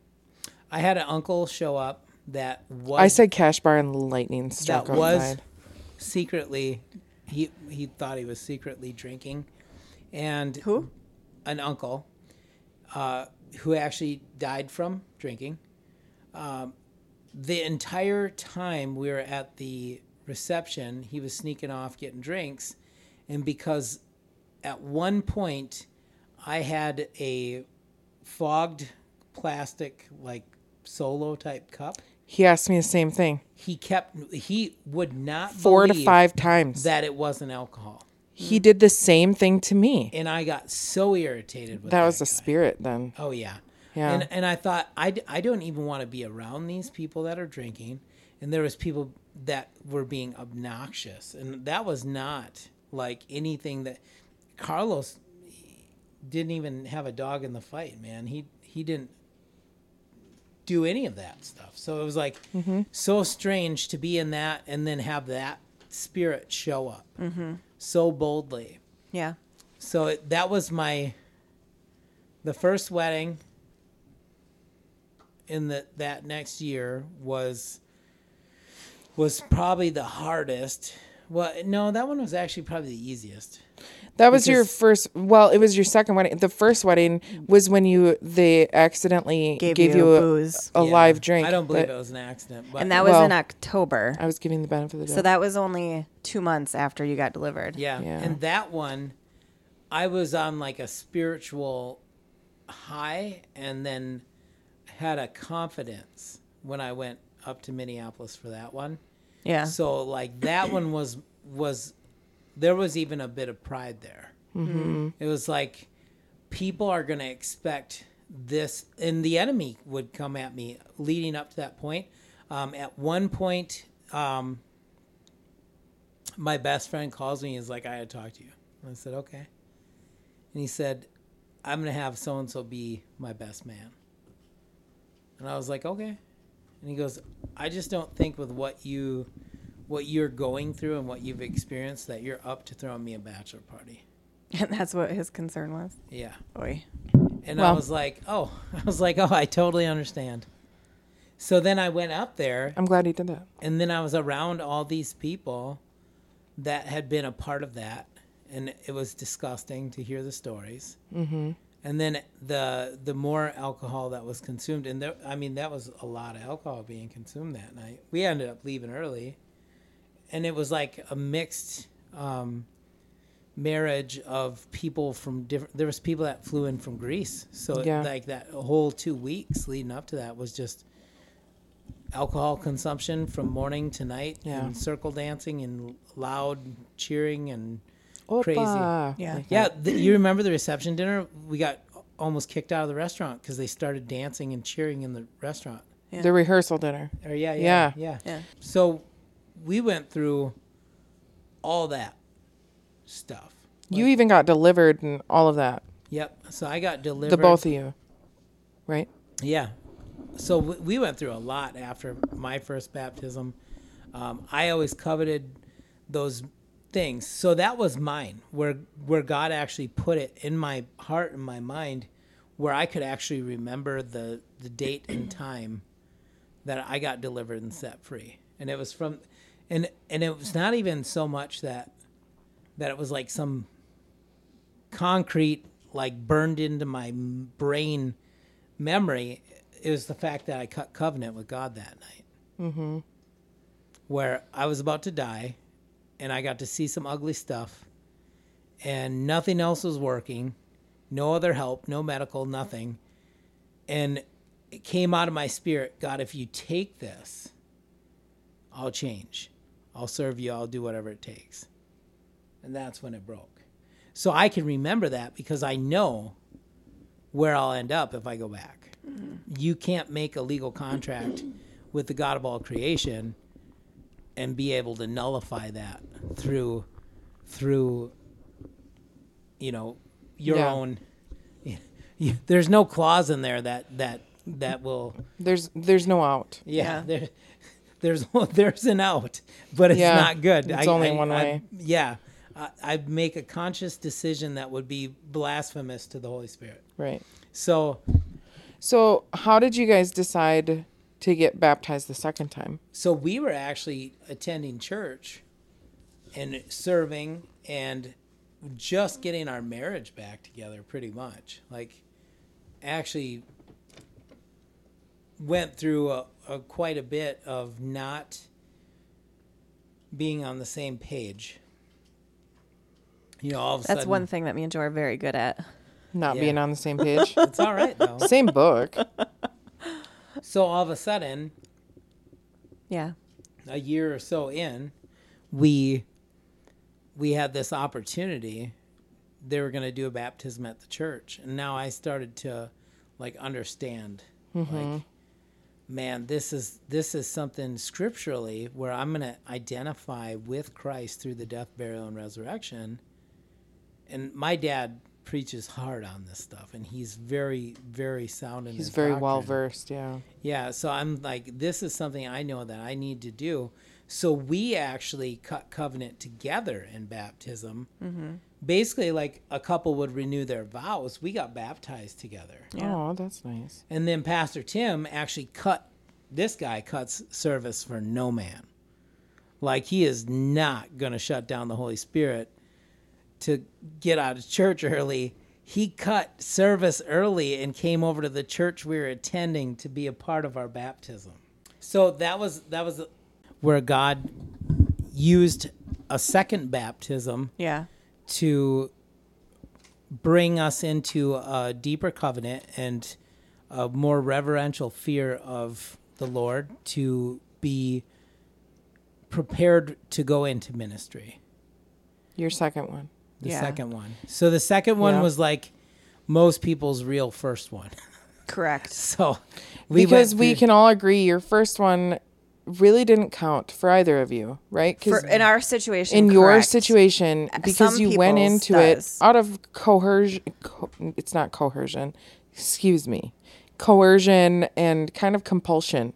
I had an uncle show up that was. I said cash bar and lightning struck. That was outside. Secretly. He he thought he was secretly drinking, and who? An uncle, uh, who actually died from drinking. Um, The entire time we were at the reception, he was sneaking off getting drinks. And because at one point I had a fogged plastic, like Solo type cup. He asked me the same thing. He kept, he would not four to five times that it wasn't alcohol. He did the same thing to me. And I got so irritated with that. That was the spirit then. Oh, yeah. Yeah. And and I thought, I, I don't even want to be around these people that are drinking. And there was people that were being obnoxious. And that was not like anything that... Carlos didn't even have a dog in the fight, man. He, he didn't do any of that stuff. So it was like mm-hmm. so strange to be in that and then have that spirit show up mm-hmm. so boldly. Yeah. So it, that was my... The first wedding... in the, that next year was was probably the hardest. Well, no, that one was actually probably the easiest. That was your first, well, it was your second wedding. The first wedding was when you, they accidentally gave, gave you, you a, booze. a yeah. live drink. I don't believe but, it was an accident. But, and that was well, in October. I was giving the benefit of the doubt. So that was only two months after you got delivered. Yeah. yeah. And that one, I was on like a spiritual high and then had a confidence when I went up to Minneapolis for that one. Yeah. So like that one was, was, there was even a bit of pride there. Mm-hmm. It was like, people are going to expect this, and the enemy would come at me leading up to that point. Um, at one point, um, my best friend calls me and is like, I had to talk to you. And I said, okay. And he said, I'm going to have so-and-so be my best man. And I was like, okay. And he goes, I just don't think with what you, what you're going through and what you've experienced that you're up to throwing me a bachelor party. And that's what his concern was? Yeah. Oy. And well, I was like, oh, I was like, oh, I totally understand. So then I went up there. I'm glad he did that. And then I was around all these people that had been a part of that. And it was disgusting to hear the stories. Mm-hmm. And then the the more alcohol that was consumed. And there, I mean, that was a lot of alcohol being consumed that night. We ended up leaving early. And it was like a mixed um, marriage of people from different. There was people that flew in from Greece. So yeah. it, like that whole two weeks leading up to that was just alcohol consumption from morning to night. Yeah. And circle dancing and loud cheering and... Opa. Crazy. Yeah. Like yeah. The, you remember the reception dinner? We got almost kicked out of the restaurant because they started dancing and cheering in the restaurant. Yeah. The rehearsal dinner. Or yeah, yeah, yeah. Yeah. Yeah. So we went through all that stuff. Like, you even got delivered and all of that. Yep. So I got delivered. The both of you. Right? Yeah. So w- we went through a lot after my first baptism. Um, I always coveted those things. So that was mine, where where God actually put it in my heart and my mind, where I could actually remember the, the date and time that I got delivered and set free. And it was from, and and it was not even so much that that it was like some concrete, like burned into my brain memory. It was the fact that I cut covenant with God that night, mm-hmm. where I was about to die. And I got to see some ugly stuff, and nothing else was working. No other help, no medical, nothing. And it came out of my spirit, God, if you take this, I'll change. I'll serve you. I'll do whatever it takes. And that's when it broke. So I can remember that because I know where I'll end up if I go back. Mm-hmm. You can't make a legal contract with the God of all creation and be able to nullify that through, through, you know, your yeah. own. You, you, there's no clause in there that that that will. There's there's no out. Yeah, yeah. There, there's there's an out, but it's yeah, not good. It's I, only I, one I, way. I, yeah, I, I'd make a conscious decision that would be blasphemous to the Holy Spirit. Right. So, so how did you guys decide to get baptized the second time? So we were actually attending church and serving and just getting our marriage back together pretty much. Like, actually went through a, a quite a bit of not being on the same page. You know, all of a That's sudden, one thing that me and Joe are very good at. Not yeah. being on the same page. It's all right, though. Same book. So all of a sudden, yeah, a year or so in, we we had this opportunity. They were going to do a baptism at the church, and now I started to like understand, mm-hmm. like, man, this is this is something scripturally where I'm going to identify with Christ through the death, burial, and resurrection. And my dad preaches hard on this stuff, and he's very, very sound in his He's very doctrine. Well versed, yeah. Yeah, so I'm like, this is something I know that I need to do. So we actually cut covenant together in baptism. Mm-hmm. Basically, like a couple would renew their vows. We got baptized together. Yeah. Oh, that's nice. And then Pastor Tim actually cut, this guy cuts service for no man. Like, he is not going to shut down the Holy Spirit to get out of church early. He cut service early and came over to the church we were attending to be a part of our baptism. So that was that was where God used a second baptism yeah. to bring us into a deeper covenant and a more reverential fear of the Lord, to be prepared to go into ministry. Your second one. The yeah. second one. So the second one yeah. was like most people's real first one. Correct. So we Because we can all agree your first one really didn't count for either of you, right? For, in our situation, in correct. your situation, because Some you went into does. it out of coercion. Co- it's not coercion. Excuse me. Coercion and kind of compulsion.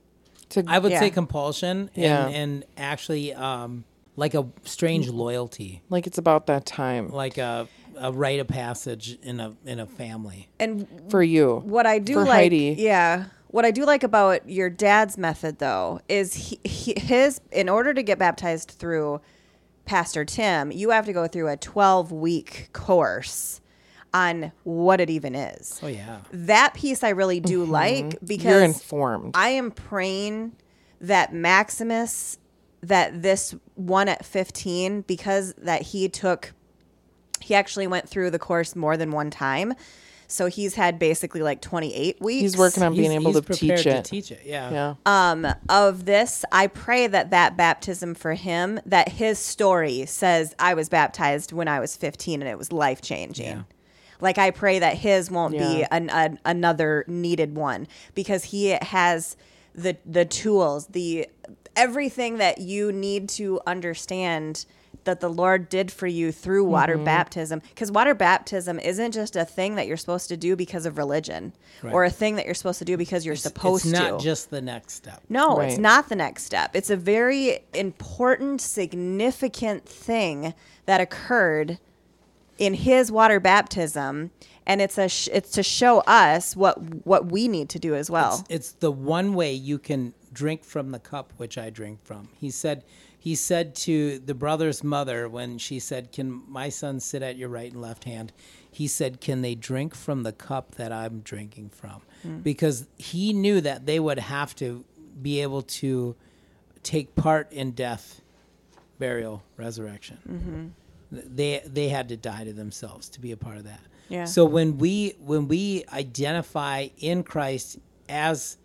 To, I would yeah. say compulsion and, yeah. and actually um, like a strange loyalty. Like it's about that time. Like a... a rite of passage in a in a family. And for you. What I do for like Heidi. Yeah. What I do like about your dad's method though is he, he, his in order to get baptized through Pastor Tim, you have to go through a twelve week course on what it even is. Oh yeah. That piece I really do mm-hmm. like because you're informed. I am praying that Maximus, that this one at fifteen, because that he took He actually went through the course more than one time. So he's had basically like twenty-eight weeks. He's working on being he's, able he's to teach it. to teach it. Yeah. yeah. Um, of this, I pray that that baptism for him, that his story says, I was baptized when I was fifteen and it was life-changing. Yeah. Like I pray that his won't yeah. be an, an, another needed one because he has the the tools, the everything that you need to understand that the Lord did for you through water mm-hmm. baptism. Because water baptism isn't just a thing that you're supposed to do because of religion right. or a thing that you're supposed to do because you're it's, supposed to. It's not to. just the next step. No, right. it's not the next step. It's a very important, significant thing that occurred in his water baptism. And it's a sh- it's to show us what, what we need to do as well. It's, it's the one way you can drink from the cup, which I drink from. He said... He said to the brother's mother when she said, can my son sit at your right and left hand? He said, can they drink from the cup that I'm drinking from? Mm. Because he knew that they would have to be able to take part in death, burial, resurrection. Mm-hmm. They they had to die to themselves to be a part of that. Yeah. So when we when we identify in Christ as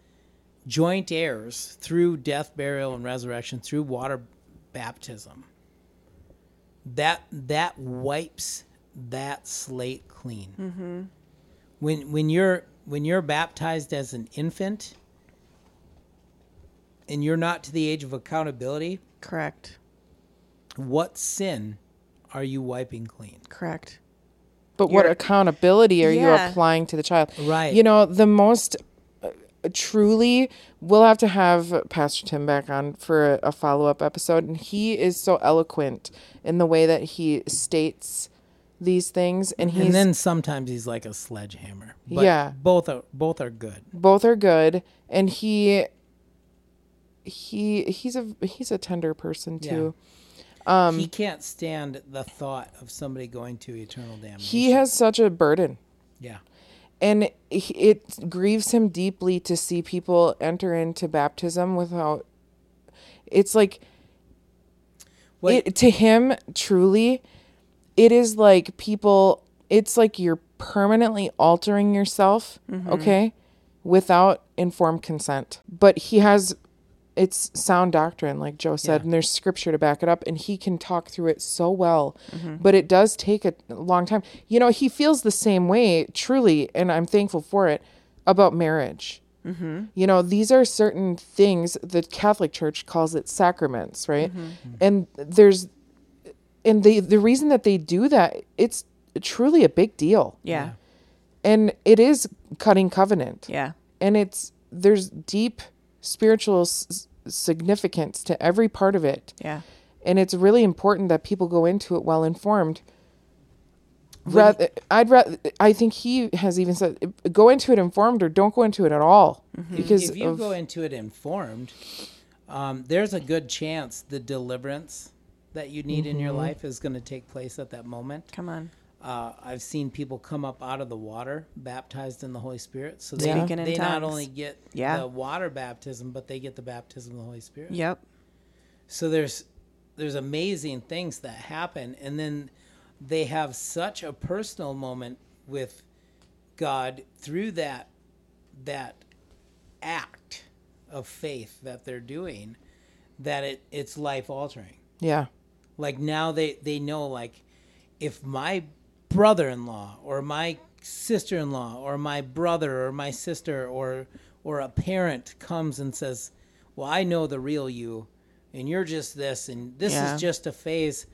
joint heirs through death, burial, and resurrection, through water baptism, that that wipes that slate clean. Mm-hmm. When when you're when you're baptized as an infant, and you're not to the age of accountability, correct. What sin are you wiping clean? Correct. But you're, what accountability are yeah. you applying to the child? Right. You know, the most uh, truly, we'll have to have Pastor Tim back on for a, a follow-up episode. And he is so eloquent in the way that he states these things. And he's, and then sometimes he's like a sledgehammer. But yeah. Both are, both are good. Both are good. And he, he, he's a, he's a tender person too. Yeah. Um, he can't stand the thought of somebody going to eternal damnation. He has such a burden. Yeah. And it grieves him deeply to see people enter into baptism without, it's like, it, to him, truly, it is like people, it's like you're permanently altering yourself, mm-hmm. okay, without informed consent. But he has, it's sound doctrine, like Joe said, yeah. and there's scripture to back it up, and he can talk through it so well. Mm-hmm. But it does take a long time. You know, he feels the same way, truly, and I'm thankful for it, about marriage. Mm-hmm. You know, these are certain things, the Catholic Church calls it sacraments, right? Mm-hmm. And there's, and they, the reason that they do that, it's truly a big deal. Yeah. And it is cutting covenant. Yeah. And it's, there's deep spiritual s- significance to every part of it. Yeah. And it's really important that people go into it well informed. Rather, I'd rather, I think he has even said, go into it informed or don't go into it at all. Mm-hmm. Because if you of, go into it informed, um, there's a good chance the deliverance that you need mm-hmm. in your life is going to take place at that moment. Come on. Uh, I've seen people come up out of the water, baptized in the Holy Spirit. So they, they, they not only get yeah. the water baptism, but they get the baptism of the Holy Spirit. Yep. So there's there's amazing things that happen. And then they have such a personal moment with God through that that act of faith that they're doing that it, it's life-altering. Yeah. Like now they, they know, like, if my brother-in-law or my sister-in-law or my brother or my sister or or a parent comes and says, well, I know the real you, and you're just this, and this yeah. is just a phase,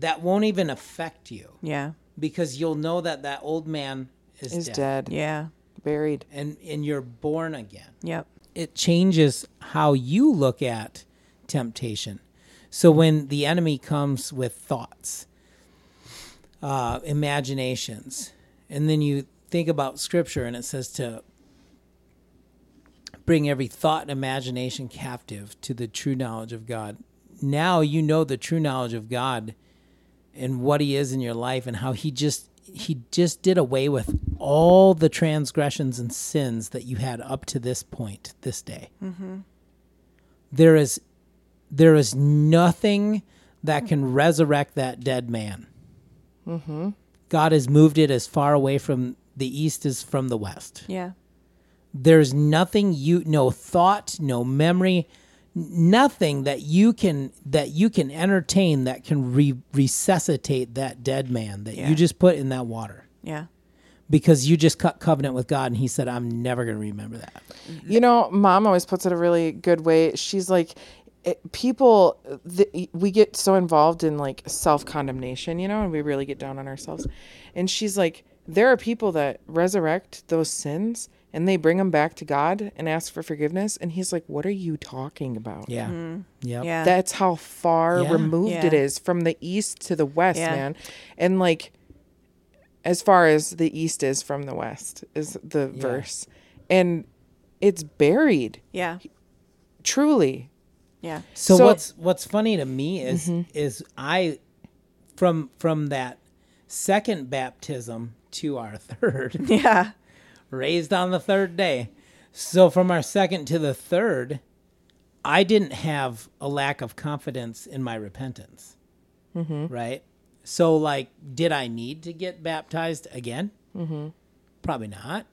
that won't even affect you. Yeah. Because you'll know that that old man is, is dead. dead. Yeah. Buried. And and you're born again. Yep. It changes how you look at temptation. So when the enemy comes with thoughts, uh, imaginations, and then you think about Scripture, and it says to bring every thought and imagination captive to the true knowledge of God. Now you know the true knowledge of God and what he is in your life, and how he just he just did away with all the transgressions and sins that you had up to this point, this day. Mm-hmm. There is there is nothing that can resurrect that dead man. Mm-hmm. God has moved it as far away from the east as from the west. Yeah. There's nothing you, no thought, no memory, nothing that you can that you can entertain that can re- resuscitate that dead man that yeah. you just put in that water. Yeah. Because you just cut covenant with God, and he said, I'm never going to remember that. You know, Mom always puts it a really good way. She's like, it, people, the, we get so involved in like self-condemnation, you know, and we really get down on ourselves. And she's like, there are people that resurrect those sins and they bring them back to God and ask for forgiveness. And he's like, what are you talking about? Yeah. Mm-hmm. Yep. Yeah. That's how far yeah. removed yeah. it is from the east to the west, yeah. man. And like, as far as the east is from the west is the yeah. verse. And it's buried. Yeah. Truly. Yeah. So, so what's what's funny to me is mm-hmm. is I from from that second baptism to our third. Yeah. Raised on the third day. So from our second to the third, I didn't have a lack of confidence in my repentance. Mm-hmm. Right? So, like, did I need to get baptized again? Mm-hmm. Probably not.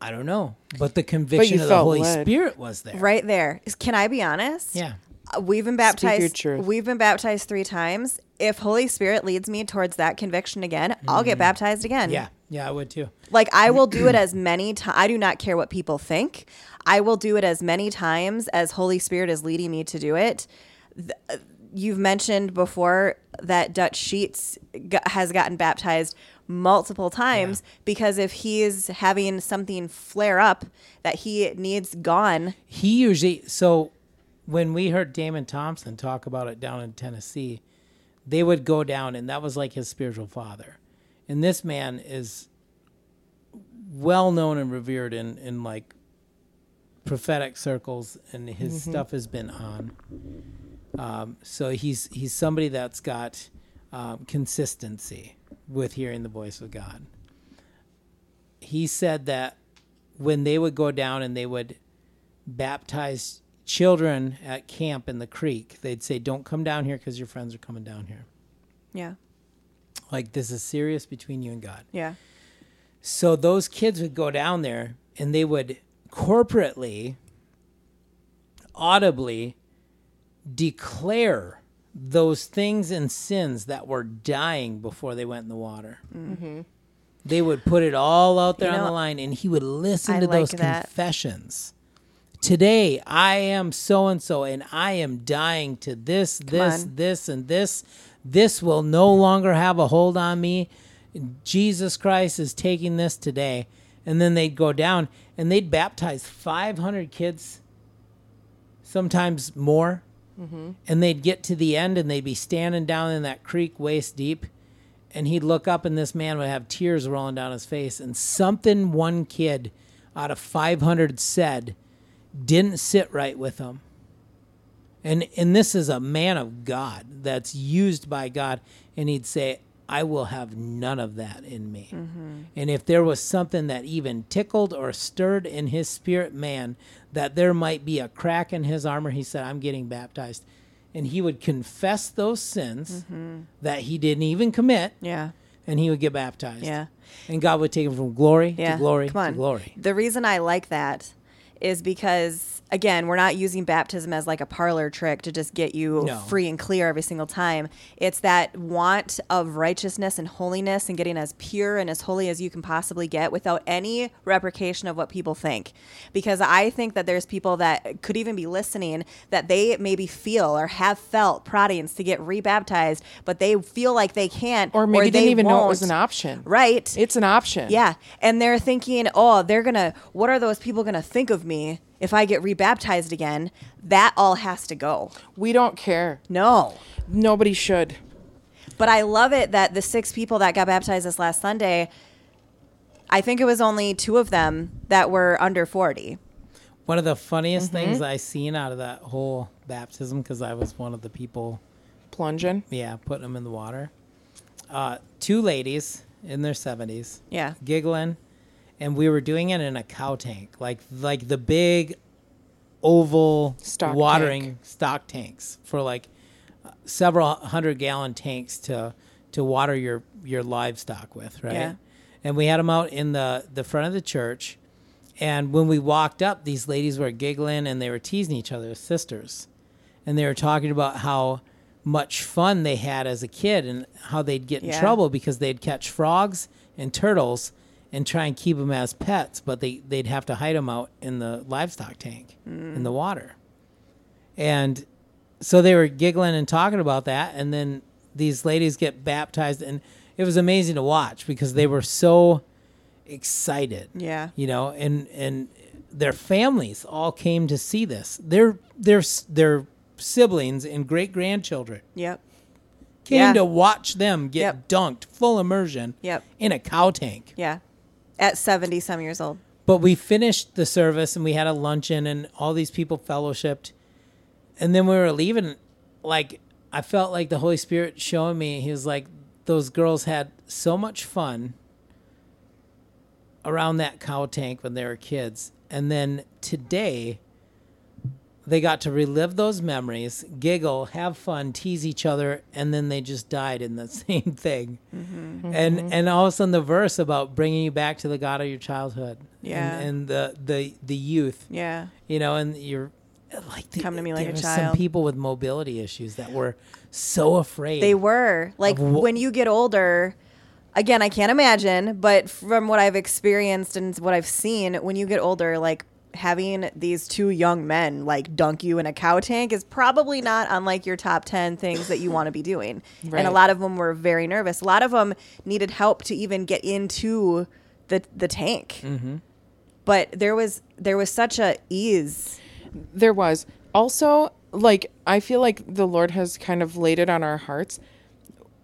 I don't know. But the conviction but of the Holy led. Spirit was there. Right there. Can I be honest? Yeah. We've been baptized. We've been baptized three times. If Holy Spirit leads me towards that conviction again, mm-hmm. I'll get baptized again. Yeah. Yeah, I would too. Like, I will do it as many times. I do not care what people think. I will do it as many times as Holy Spirit is leading me to do it. Th- You've mentioned before that Dutch Sheets g- has gotten baptized multiple times yeah. because if he is having something flare up that he needs gone. He usually, so when we heard Damon Thompson talk about it down in Tennessee, they would go down and that was like his spiritual father. And this man is well known and revered in, in like prophetic circles, and his mm-hmm. stuff has been on. Um, so he's he's somebody that's got um, consistency with hearing the voice of God. He said that when they would go down and they would baptize children at camp in the creek, they'd say, don't come down here because your friends are coming down here. Yeah. Like, this is serious between you and God. Yeah. So those kids would go down there and they would corporately, audibly, declare those things and sins that were dying before they went in the water. Mm-hmm. They would put it all out there you know, on the line, and he would listen I to like those that. confessions. Today, I am so-and-so, and I am dying to this, Come this, on. this, and this. This will no longer have a hold on me. Jesus Christ is taking this today. And then they'd go down, and they'd baptize five hundred kids, sometimes more. Mm-hmm. And they'd get to the end and they'd be standing down in that creek waist deep, and he'd look up and this man would have tears rolling down his face, and something one kid out of five hundred said didn't sit right with him. And and this is a man of God that's used by God, and he'd say, I will have none of that in me. Mm-hmm. And if there was something that even tickled or stirred in his spirit man, that there might be a crack in his armor, he said, I'm getting baptized. And he would confess those sins mm-hmm. that he didn't even commit. Yeah. And he would get baptized. Yeah. And God would take him from glory yeah. to glory Come on. to glory. The reason I like that is because, again, we're not using baptism as like a parlor trick to just get you no. free and clear every single time. It's that want of righteousness and holiness and getting as pure and as holy as you can possibly get without any replication of what people think. Because I think that there's people that could even be listening that they maybe feel or have felt proddings to get rebaptized, but they feel like they can't. Or maybe or they didn't even won't. know it was an option. Right. It's an option. Yeah. And they're thinking, oh, they're going to, what are those people going to think of me if I get rebaptized again? That all has to go. We don't care. No. Nobody should. But I love it that the six people that got baptized this last Sunday, I think it was only two of them that were under forty. One of the funniest mm-hmm. things I seen out of that whole baptism, because I was one of the people plunging. Yeah, putting them in the water. Uh, two ladies in their seventies. Yeah. Giggling. And we were doing it in a cow tank, like like the big oval stock watering tank. stock tanks for like uh, several hundred gallon tanks to to water your, your livestock with, right? Yeah. And we had them out in the, the front of the church. And when we walked up, these ladies were giggling and they were teasing each other as sisters. And they were talking about how much fun they had as a kid and how they'd get in yeah. trouble because they'd catch frogs and turtles and try and keep them as pets, but they, they'd have to hide them out in the livestock tank mm. in the water. And so they were giggling and talking about that, and then these ladies get baptized, and it was amazing to watch because they were so excited. Yeah. You know, and and their families all came to see this. Their their their siblings and great-grandchildren. Yep. Came yeah. to watch them get yep. dunked, full immersion, yep. in a cow tank. Yeah. At seventy-some years old. But we finished the service, and we had a luncheon, and all these people fellowshipped. And then we were leaving. Like, I felt like the Holy Spirit showing me. He was like, those girls had so much fun around that cow tank when they were kids. And then today, they got to relive those memories, giggle, have fun, tease each other, and then they just died in the same thing. Mm-hmm. Mm-hmm. And and all of a sudden the verse about bringing you back to the God of your childhood, yeah, and, and the, the the youth, yeah, you know, and you're like the, come to me like a child. There were some people with mobility issues that were so afraid. They were like wh- when you get older. Again, I can't imagine, but from what I've experienced and what I've seen, when you get older, like, having these two young men like dunk you in a cow tank is probably not on like your top ten things that you want to be doing. Right. And a lot of them were very nervous. A lot of them needed help to even get into the the tank. Mm-hmm. But there was there was such a ease. There was also like I feel like the Lord has kind of laid it on our hearts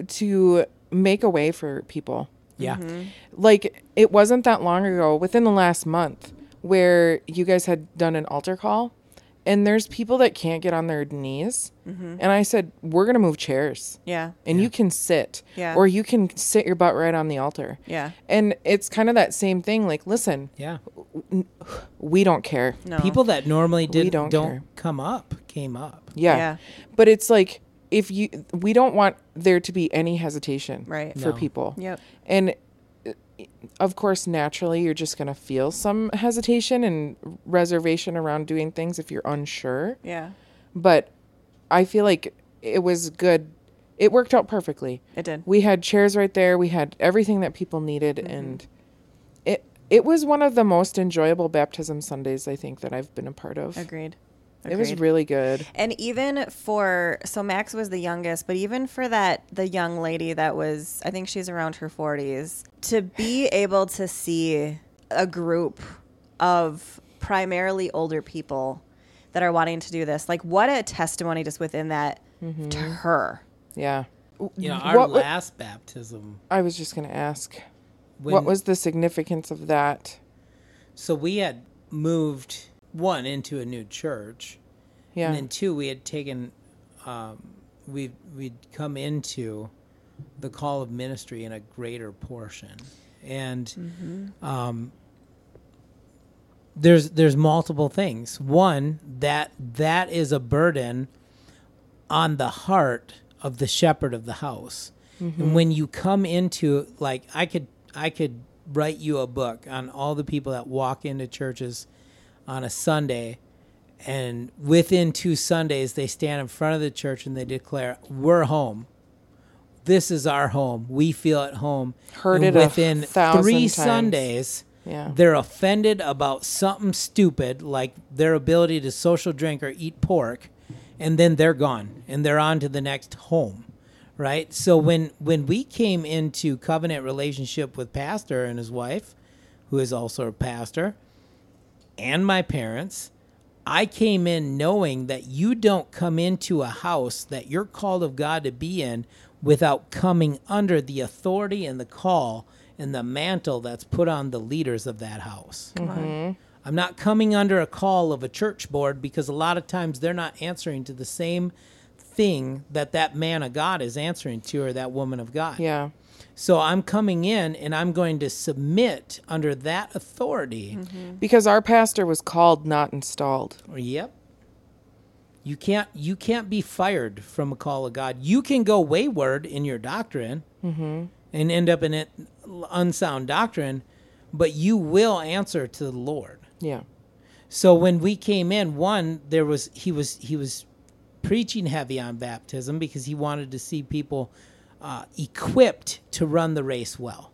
to make a way for people. Yeah. Mm-hmm. Like it wasn't that long ago, within the last month, where you guys had done an altar call, and there's people that can't get on their knees. Mm-hmm. And I said, we're going to move chairs. Yeah. And yeah. you can sit. Yeah. Or you can sit your butt right on the altar. Yeah. And it's kind of that same thing. Like, listen. Yeah. We don't care. No. People that normally didn't don't, don't come up came up. Yeah. yeah. But it's like, if you, we don't want there to be any hesitation right. for no. people. Yep. And of course, naturally, you're just going to feel some hesitation and reservation around doing things if you're unsure. Yeah. But I feel like it was good. It worked out perfectly. It did. We had chairs right there. We had everything that people needed. Mm-hmm. And it it was one of the most enjoyable Baptism Sundays, I think, that I've been a part of. Agreed. Agreed. It was really good. And even for, so Max was the youngest, but even for that, the young lady that was, I think she's around her forties, to be able to see a group of primarily older people that are wanting to do this, like what a testimony just within that mm-hmm. to her. Yeah. You know, our what, last baptism. I was just going to ask, when, what was the significance of that? So we had moved... one, into a new church, yeah, and then two, we had taken, um, we we'd come into the call of ministry in a greater portion, and mm-hmm. um, there's there's multiple things. One, that that is a burden on the heart of the shepherd of the house, mm-hmm. and when you come into, like, I could I could write you a book on all the people that walk into churches. on a Sunday, and within two Sundays they stand in front of the church and they declare, "We're home. This is our home. We feel at home." Heard and it within a thousand three times. Sundays. Yeah. They're offended about something stupid like their ability to social drink or eat pork, and then they're gone and they're on to the next home, right? So when when we came into covenant relationship with Pastor and his wife, who is also a pastor, and my parents, I came in knowing that you don't come into a house that you're called of God to be in without coming under the authority and the call and the mantle that's put on the leaders of that house. Mm-hmm. I'm not coming under a call of a church board, because a lot of times they're not answering to the same thing that that man of God is answering to, or that woman of God. Yeah. So I'm coming in and I'm going to submit under that authority. Mm-hmm. Because our pastor was called, not installed. Yep. You can't you can't be fired from a call of God. You can go wayward in your doctrine, mm-hmm, and end up in it, unsound doctrine, but you will answer to the Lord. Yeah. So when we came in, one, there was he was he was preaching heavy on baptism because he wanted to see people uh, equipped to run the race well.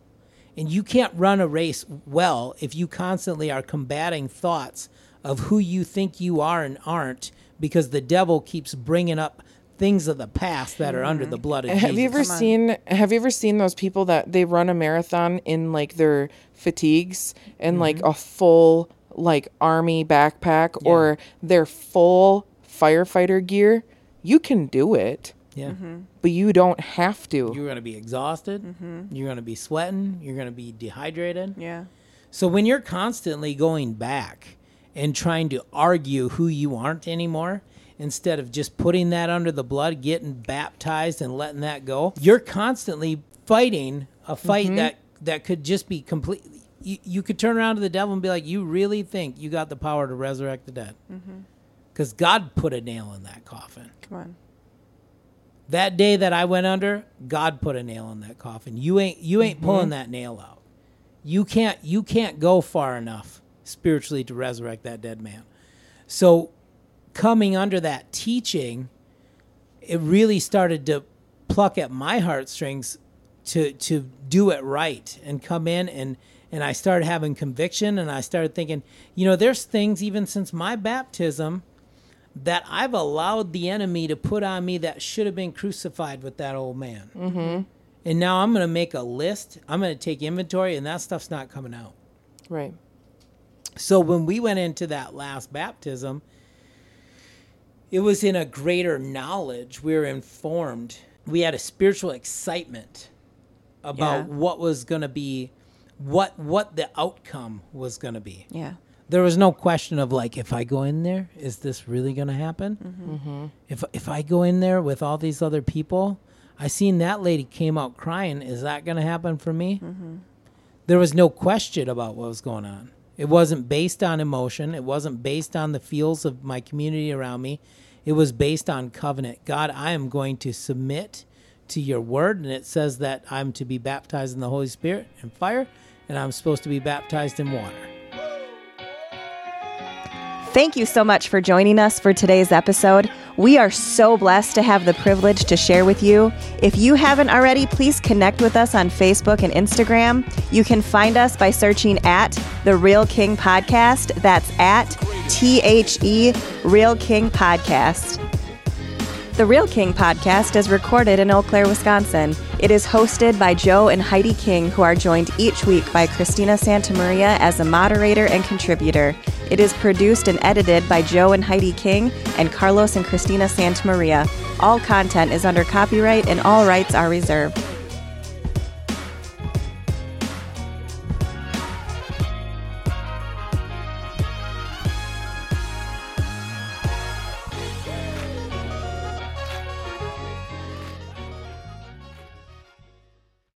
And you can't run a race well if you constantly are combating thoughts of who you think you are and aren't, because the devil keeps bringing up things of the past that are, mm-hmm, under the blood of Jesus. Have you ever seen have you ever seen those people that they run a marathon in like their fatigues and, mm-hmm, like a full like army backpack, yeah, or their full firefighter gear? You can do it. Yeah. Mm-hmm. But you don't have to. You're going to be exhausted. Mm-hmm. You're going to be sweating. You're going to be dehydrated. Yeah. So when you're constantly going back and trying to argue who you aren't anymore, instead of just putting that under the blood, getting baptized and letting that go, you're constantly fighting a fight, mm-hmm, that, that could just be completely... You, you could turn around to the devil and be like, you really think you got the power to resurrect the dead? Because, mm-hmm, God put a nail in that coffin. Come on. That day that I went under, God put a nail in that coffin. You ain't you ain't mm-hmm. pulling that nail out. You can't you can't go far enough spiritually to resurrect that dead man. So coming under that teaching, it really started to pluck at my heartstrings to to do it right and come in, and and I started having conviction, and I started thinking, you know, there's things even since my baptism that I've allowed the enemy to put on me that should have been crucified with that old man. Mm-hmm. And now I'm going to make a list. I'm going to take inventory, and that stuff's not coming out. Right. So when we went into that last baptism, it was in a greater knowledge. We were informed. We had a spiritual excitement about, yeah, what was going to be, what what the outcome was going to be. Yeah. There was no question of like, if I go in there, is this really going to happen? Mm-hmm. Mm-hmm. If if I go in there with all these other people, I seen that lady came out crying. Is that going to happen for me? Mm-hmm. There was no question about what was going on. It wasn't based on emotion. It wasn't based on the feels of my community around me. It was based on covenant. God, I am going to submit to your word. And it says that I'm to be baptized in the Holy Spirit and fire, and I'm supposed to be baptized in water. Thank you so much for joining us for today's episode. We are so blessed to have the privilege to share with you. If you haven't already, please connect with us on Facebook and Instagram. You can find us by searching at The Real King Podcast. That's at T H E Real King Podcast. The Real King Podcast is recorded in Eau Claire, Wisconsin. It is hosted by Joe and Heidi King, who are joined each week by Christina Santamaria as a moderator and contributor. It is produced and edited by Joe and Heidi King and Carlos and Christina Santamaria. All content is under copyright and all rights are reserved.